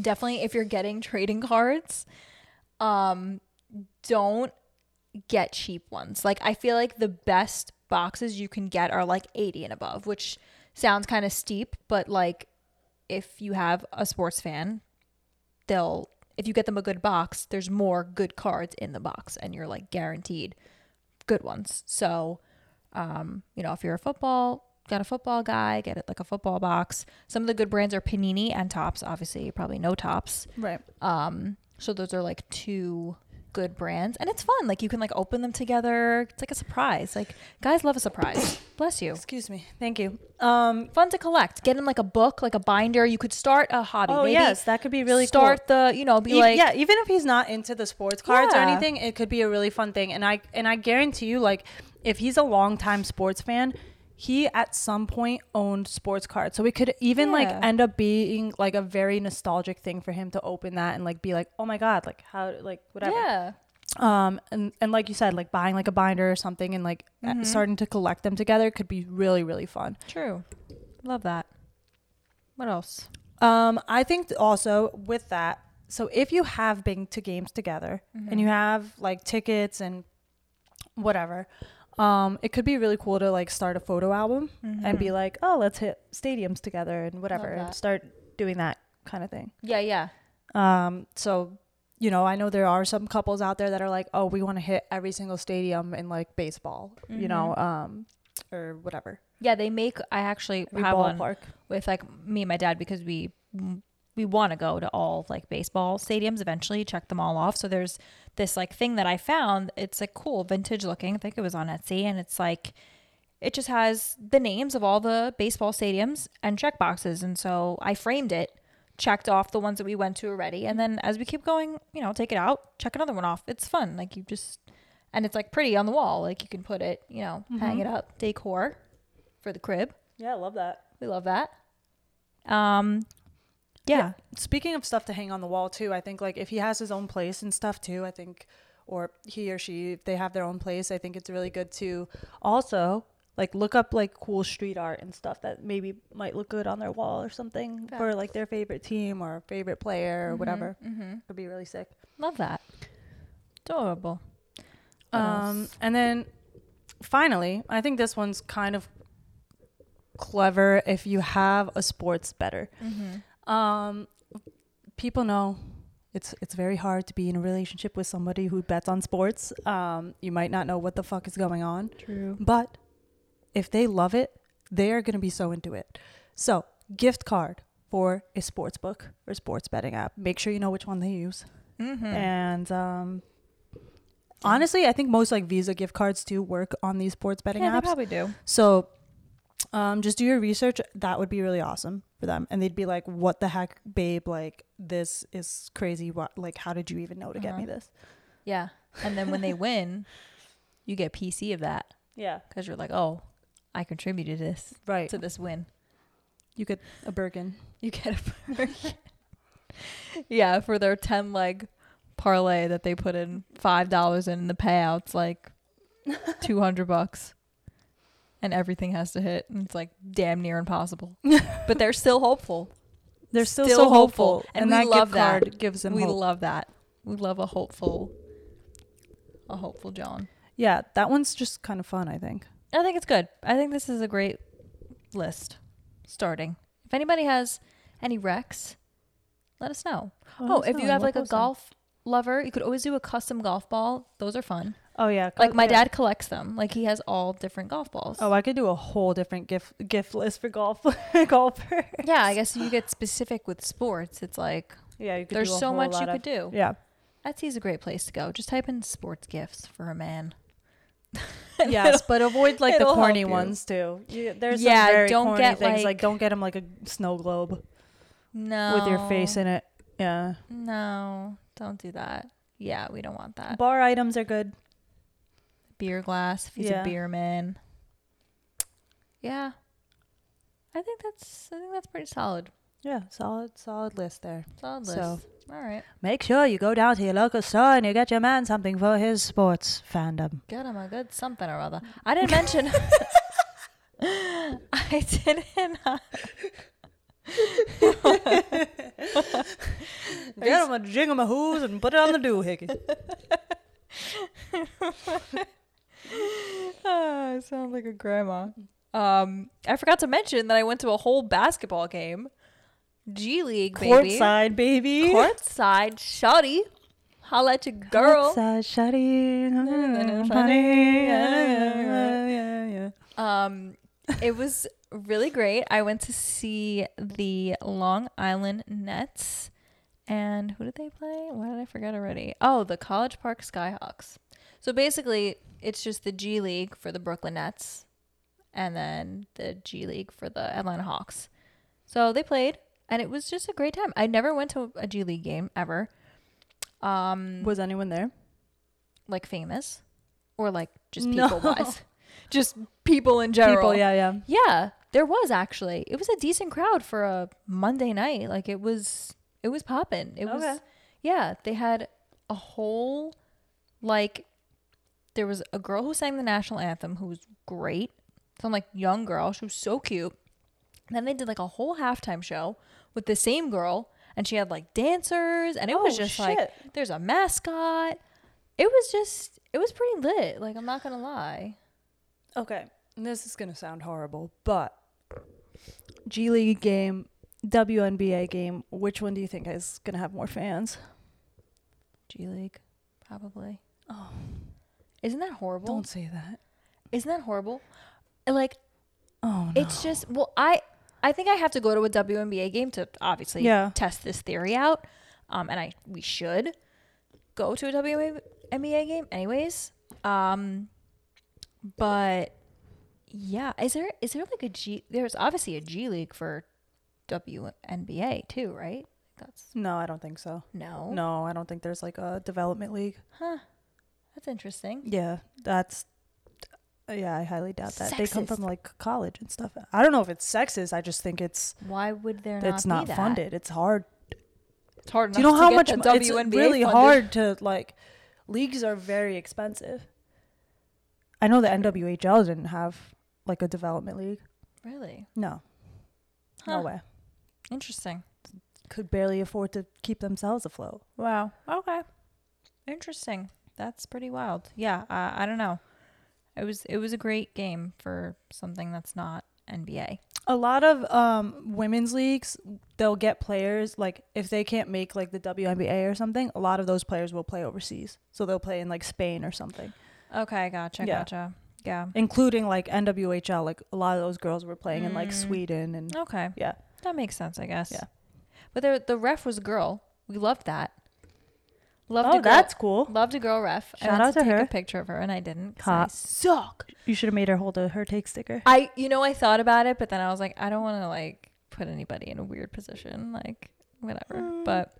definitely if you're getting trading cards, don't get cheap ones. Like, I feel like the best boxes you can get are like 80 and above, which sounds kind of steep, but like if you have a sports fan, they'll, if you get them a good box, there's more good cards in the box and you're like guaranteed good ones. So, you know, if you're a football, got a football guy, get it like a football box. Some of the good brands are Panini and Topps. Obviously, you probably know Topps. Right. So those are like two good brands, and it's fun. Like, you can like open them together. It's like a surprise. Like, guys love a surprise. Bless you. Excuse me. Thank you. Fun to collect. Get them like a book, like a binder. You could start a hobby. Oh, maybe yes, that could be really start cool. The, you know, be like, yeah, even if he's not into the sports cards or anything, it could be a really fun thing. And I guarantee you, like, if he's a longtime sports fan, he at some point owned sports cards. So we could even like end up being like a very nostalgic thing for him to open that and like be like, oh my God, like how, like whatever. Yeah. And like you said, like buying like a binder or something and like starting to collect them together could be really, really fun. True. Love that. What else? I think also with that, so if you have been to games together and you have like tickets and whatever, it could be really cool to like start a photo album and be like, oh, let's hit stadiums together and whatever, and start doing that kind of thing. Yeah. So, you know, I know there are some couples out there that are like, oh, we want to hit every single stadium in like baseball, you know, or whatever. Yeah, they make, I actually have one park with like me and my dad, because we want to go to all like baseball stadiums eventually, check them all off. So there's this like thing that I found. It's like cool, vintage looking. I think it was on Etsy, and it's like, it just has the names of all the baseball stadiums and check boxes. And so I framed it, checked off the ones that we went to already. And then as we keep going, you know, take it out, check another one off. It's fun. Like, you just, and it's like pretty on the wall. Like, you can put it, you know, hang it up, decor for the crib. Yeah. I love that. We love that. Yeah. Speaking of stuff to hang on the wall too, I think like if he has his own place and stuff too, I think, or he or she, if they have their own place, I think it's really good to also like look up like cool street art and stuff that maybe might look good on their wall or something for like their favorite team or favorite player or whatever. It'd be really sick. Love that. Adorable. And then finally, I think this one's kind of clever if you have a sports bettor. People know it's very hard to be in a relationship with somebody who bets on sports. You might not know what the fuck is going on. True. But if they love it, they are going to be so into it. So, gift card for a sports book or sports betting app. Make sure you know which one they use. And honestly, I think most like Visa gift cards do work on these sports betting apps. They probably do. So, just do your research. That would be really awesome for them, and they'd be like, what the heck, babe, like this is crazy, what, like how did you even know to get me this? Yeah. And then when they win, you get PC of that. Yeah, because you're like, oh, I contributed this, right, to this win. You get a Birkin. Yeah, for their 10 leg parlay that they put in $5 in, the payouts like $200. And everything has to hit. And it's like damn near impossible. But they're still hopeful. They're still so hopeful. And we that love that. Card gives them we hope. Love that. We love a hopeful John. Yeah, that one's just kind of fun, I think. I think it's good. I think this is a great list starting. If anybody has any recs, let us know. If you have like a golf lover, you could always do a custom golf ball. Those are fun. Oh yeah, like my dad collects them. Like he has all different golf balls. Oh, I could do a whole different gift list for golfers. Yeah, I guess you get specific with sports. It's like, yeah, you could there's do a so whole much lot you of, could do. Yeah, Etsy's a great place to go. Just type in sports gifts for a man. Yes, but avoid like the corny ones too. There's some very don't corny get things. Like don't get him like a snow globe. No, with your face in it. Yeah. No, don't do that. Yeah, we don't want that. Bar items are good. Beer glass, if he's a beer man. Yeah. I think that's pretty solid. Yeah, solid list there. Solid list. So, all right. Make sure you go down to your local store and you get your man something for his sports fandom. Get him a good something or other. I didn't mention I didn't. Get him a jig on my hooves and put it on the doohickey. Oh, I sound like a grandma. I forgot to mention that I went to a whole basketball game. G League, baby. Courtside, baby. Courtside, shawty. Holla at your girl. Courtside, shawty. It was really great. I went to see the Long Island Nets. And who did they play? Why did I forget already? Oh, the College Park Skyhawks. So basically, it's just the G League for the Brooklyn Nets and then the G League for the Atlanta Hawks. So they played, and it was just a great time. I never went to a G League game ever. Was anyone there? Like famous? Or like just people-wise? Just people in general. People, yeah. Yeah, there was actually. It was a decent crowd for a Monday night. Like it was popping. It was, yeah, they had a whole, like, there was a girl who sang the national anthem who was great. Some like young girl. She was so cute. And then they did like a whole halftime show with the same girl, and she had like dancers, and it was just like there's a mascot. It was pretty lit. Like, I'm not gonna lie. Okay, this is gonna sound horrible, but G League game, WNBA game, which one do you think is gonna have more fans? G League, probably. Oh, isn't that horrible? Don't say that. Isn't that horrible? Like, oh, no. It's just, well, I think I have to go to a WNBA game to obviously test this theory out, and we should go to a WNBA game anyways. But yeah, is there like a G? There's obviously a G League for WNBA too, right? No, I don't think so. No, I don't think there's like a development league. Huh? That's interesting. Yeah, I highly doubt that. Sexist. They come from like college and stuff. I don't know if it's sexist. I just think it's, why would there not? It's not funded. It's hard. It's hard. Do you know how much WNBA? It's really funded. Hard to like. Leagues are very expensive. I know the NWHL didn't have like a development league. Really? No. Huh. No way. Interesting. Could barely afford to keep themselves afloat. Wow. Okay. Interesting. That's pretty wild. Yeah. I don't know. It was a great game for something that's not NBA. A lot of women's leagues, they'll get players, like, if they can't make like the WNBA or something, a lot of those players will play overseas. So they'll play in like Spain or something. Okay, gotcha. Yeah. Including like NWHL, like a lot of those girls were playing in like Sweden and okay. Yeah. That makes sense, I guess. Yeah. But the ref was a girl. We loved that. Loved a girl. That's cool. Loved a girl ref. Shout out to her. I wanted to take a picture of her, and I didn't. I suck. You should have made her hold a HerTake sticker. I thought about it, but then I was like, I don't want to like put anybody in a weird position, like whatever. But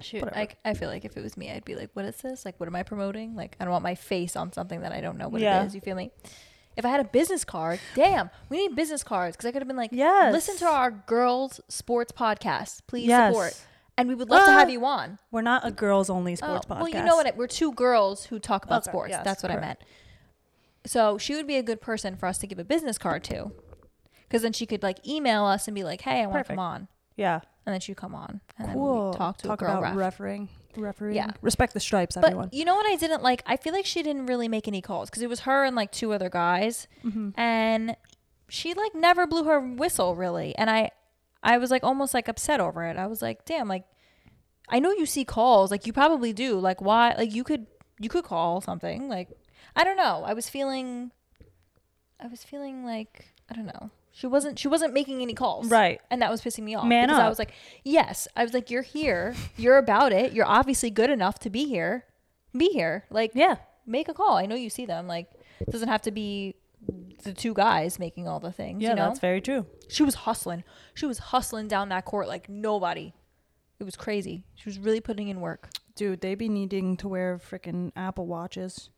shoot, whatever. I feel like if it was me, I'd be like, what is this? Like, what am I promoting? Like, I don't want my face on something that I don't know what it is. You feel me? If I had a business card, damn, we need business cards, because I could have been like, listen to our girls' sports podcast. Please support. And we would love to have you on. We're not a girls-only sports podcast. Well, you know what? We're two girls who talk about sports. Yes, that's what I meant. So she would be a good person for us to give a business card to, because then she could like email us and be like, "Hey, I want to come on." Yeah. And then she'd come on. And cool. Then talk to a girl about refereeing. Yeah. Respect the stripes, everyone. But you know what I didn't like? I feel like she didn't really make any calls, because it was her and like two other guys, and she like never blew her whistle really, and I was like almost like upset over it. I was like, damn, like I know you see calls, like you probably do. Like, why? Like you could call something. Like, I don't know. I was feeling like, I don't know. She wasn't making any calls. Right. And that was pissing me off. Man up. I was like, yes. I was like, you're here. You're about it. You're obviously good enough to be here. Be here. Like, yeah. Make a call. I know you see them. Like, it doesn't have to be the two guys making all the things. Yeah, you know? That's very true. She was hustling down that court like nobody. It was crazy. She was really putting in work. Dude, they be needing to wear freaking Apple watches.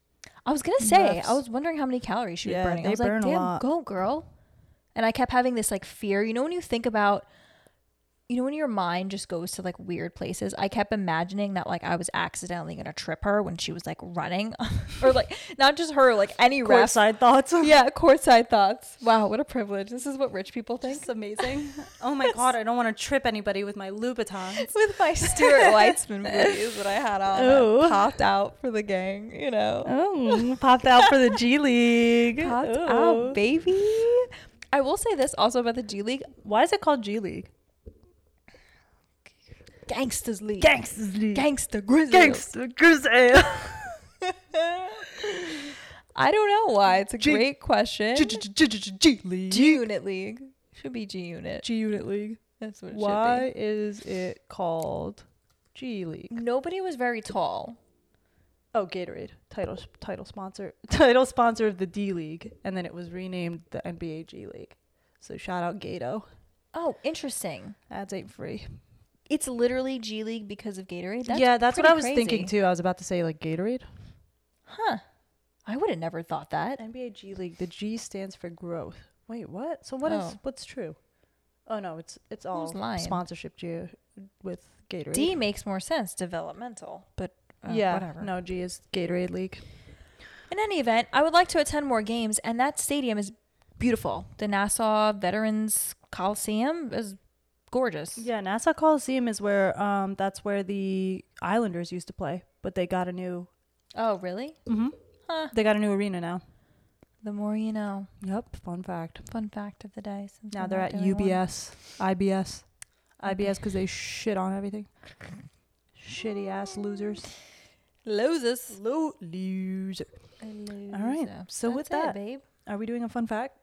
I was gonna say, I was wondering how many calories she was burning. I was like, damn, go girl. And I kept having this like fear. You know when you think about you know when your mind just goes to like weird places, I kept imagining that like I was accidentally gonna trip her when she was like running or like not just her, like any ref. Courtside thoughts. Yeah, courtside thoughts. Wow, what a privilege. This is what rich people think. It's amazing. Oh my god, I don't want to trip anybody with my Louboutins. With my Stuart Weitzman movies that I had on. Ooh. Popped out for the gang, you know. Oh, popped out for the G League. Popped out, baby. I will say this also about the G League. Why is it called G League? Gangsters League. Gangsters League. Gangster Grizzlies. Gangster Grizzlies. I don't know why. It's a great question. G League. G Unit League. Should be G Unit. G Unit League. That's what it should be. Why is it called G League? Nobody was very tall. Oh, Gatorade. Title sponsor of the D League. And then it was renamed the NBA G League. So shout out Gato. Oh, interesting. Ads ain't free. It's literally G League because of Gatorade? That's what I was thinking, too. I was about to say, like, Gatorade. Huh. I would have never thought that. NBA G League. The G stands for growth. Wait, what? So what's true? Oh, no. It's all sponsorship with Gatorade. D makes more sense. Developmental. But whatever. No, G is Gatorade League. In any event, I would like to attend more games, and that stadium is beautiful. The Nassau Veterans Coliseum is gorgeous. Yeah, Nassau Coliseum is where that's where the Islanders used to play, but they got a new. Oh, really? Mm-hmm. Huh. They got a new arena now. The more you know. Yep. Fun fact of the day. Now they're at UBS, IBS because they shit on everything. Shitty ass losers. Loser. All right. So that's with that, babe, are we doing a fun fact?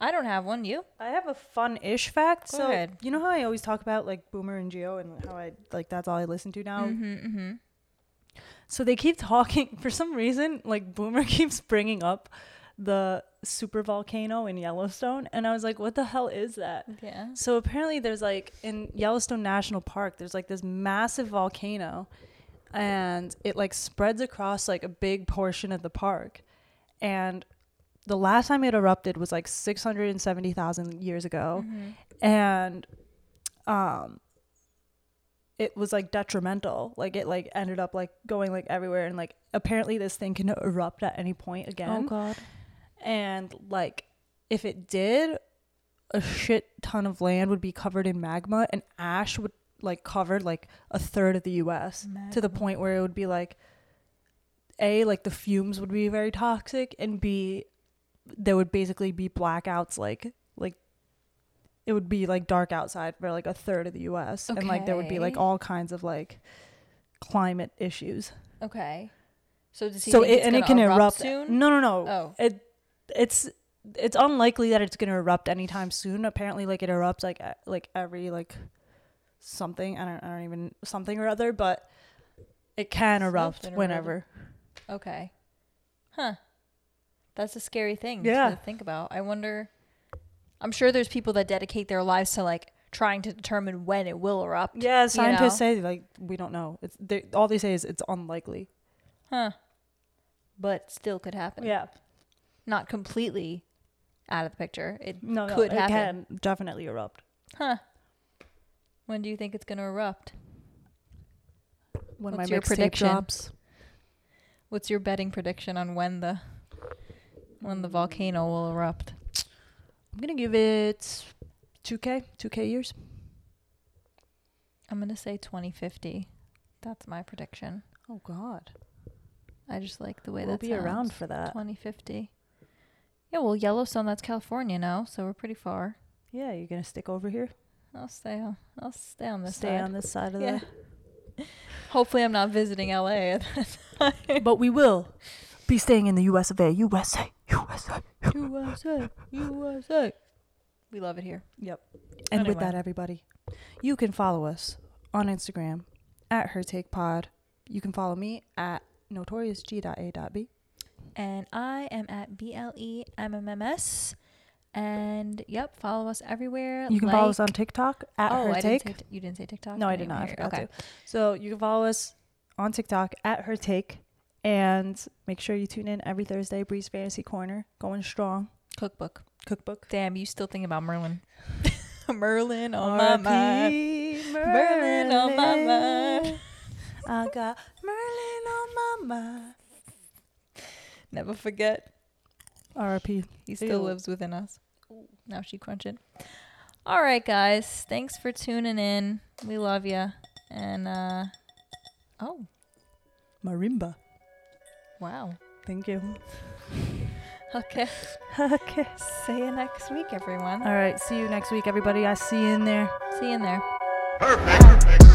I don't have one. You? I have a fun-ish fact. Go ahead. You know how I always talk about like Boomer and Geo and how I like that's all I listen to now? Mm-hmm. So they keep talking. For some reason, like Boomer keeps bringing up the super volcano in Yellowstone. And I was like, what the hell is that? Yeah. So apparently there's like in Yellowstone National Park, there's like this massive volcano and it like spreads across like a big portion of the park. And the last time it erupted was like 670,000 years ago. Mm-hmm. And it was like detrimental. Like it like ended up like going like everywhere. And like apparently this thing can erupt at any point again. Oh, God. And like if it did, a shit ton of land would be covered in magma. And ash would like cover like a third of the U.S. Magma. To the point where it would be like, A, like the fumes would be very toxic. And B, there would basically be blackouts, like it would be like dark outside for like a third of the US. Okay. And like there would be like all kinds of like climate issues. Okay. So does he think it can erupt soon? No. Oh. It's unlikely that it's going to erupt anytime soon. Apparently like it erupts like every like something, I don't even something or other, but it can erupt whenever. Okay. Huh. That's a scary thing to think about. I wonder, I'm sure there's people that dedicate their lives to like trying to determine when it will erupt. Yeah, scientists say like, we don't know. All they say is it's unlikely. Huh. But still could happen. Yeah. Not completely out of the picture. It could happen. It can definitely erupt. Huh. When do you think it's going to erupt? When my mixtape drops. What's your betting prediction on when the volcano will erupt? I'm going to give it 2K years. I'm going to say 2050. That's my prediction. Oh, God. I just like the way that sounds. We'll be around for that. 2050. Yeah, well, Yellowstone, that's California now, so we're pretty far. Yeah, you're going to stick over here? I'll stay on this side. Stay on this side of the... Hopefully I'm not visiting LA at that time. But we will be staying in the US of A. USA. We love it here. Yep. And anyway, with that, everybody, you can follow us on Instagram at HerTakePod. You can follow me at notoriousg.a.b. And I am at BLEMMS. And yep, follow us everywhere. You can follow us on TikTok at HerTake. You didn't say TikTok? No, I did not. I forgot to. So you can follow us on TikTok at HerTake. And make sure you tune in every Thursday, Breeze Fantasy Corner, going strong. Cookbook. Damn, you still thinking about Merlin. Merlin on my mind. Merlin on my mind. I got Merlin on my mind. Never forget. R.I.P. He still lives within us. Now she crunching. All right, guys. Thanks for tuning in. We love ya. And, oh. Marimba. Wow. Thank you. Okay. Okay. See you next week, everyone. All right. See you next week, everybody. I see you in there. See you in there. Perfect. Perfect.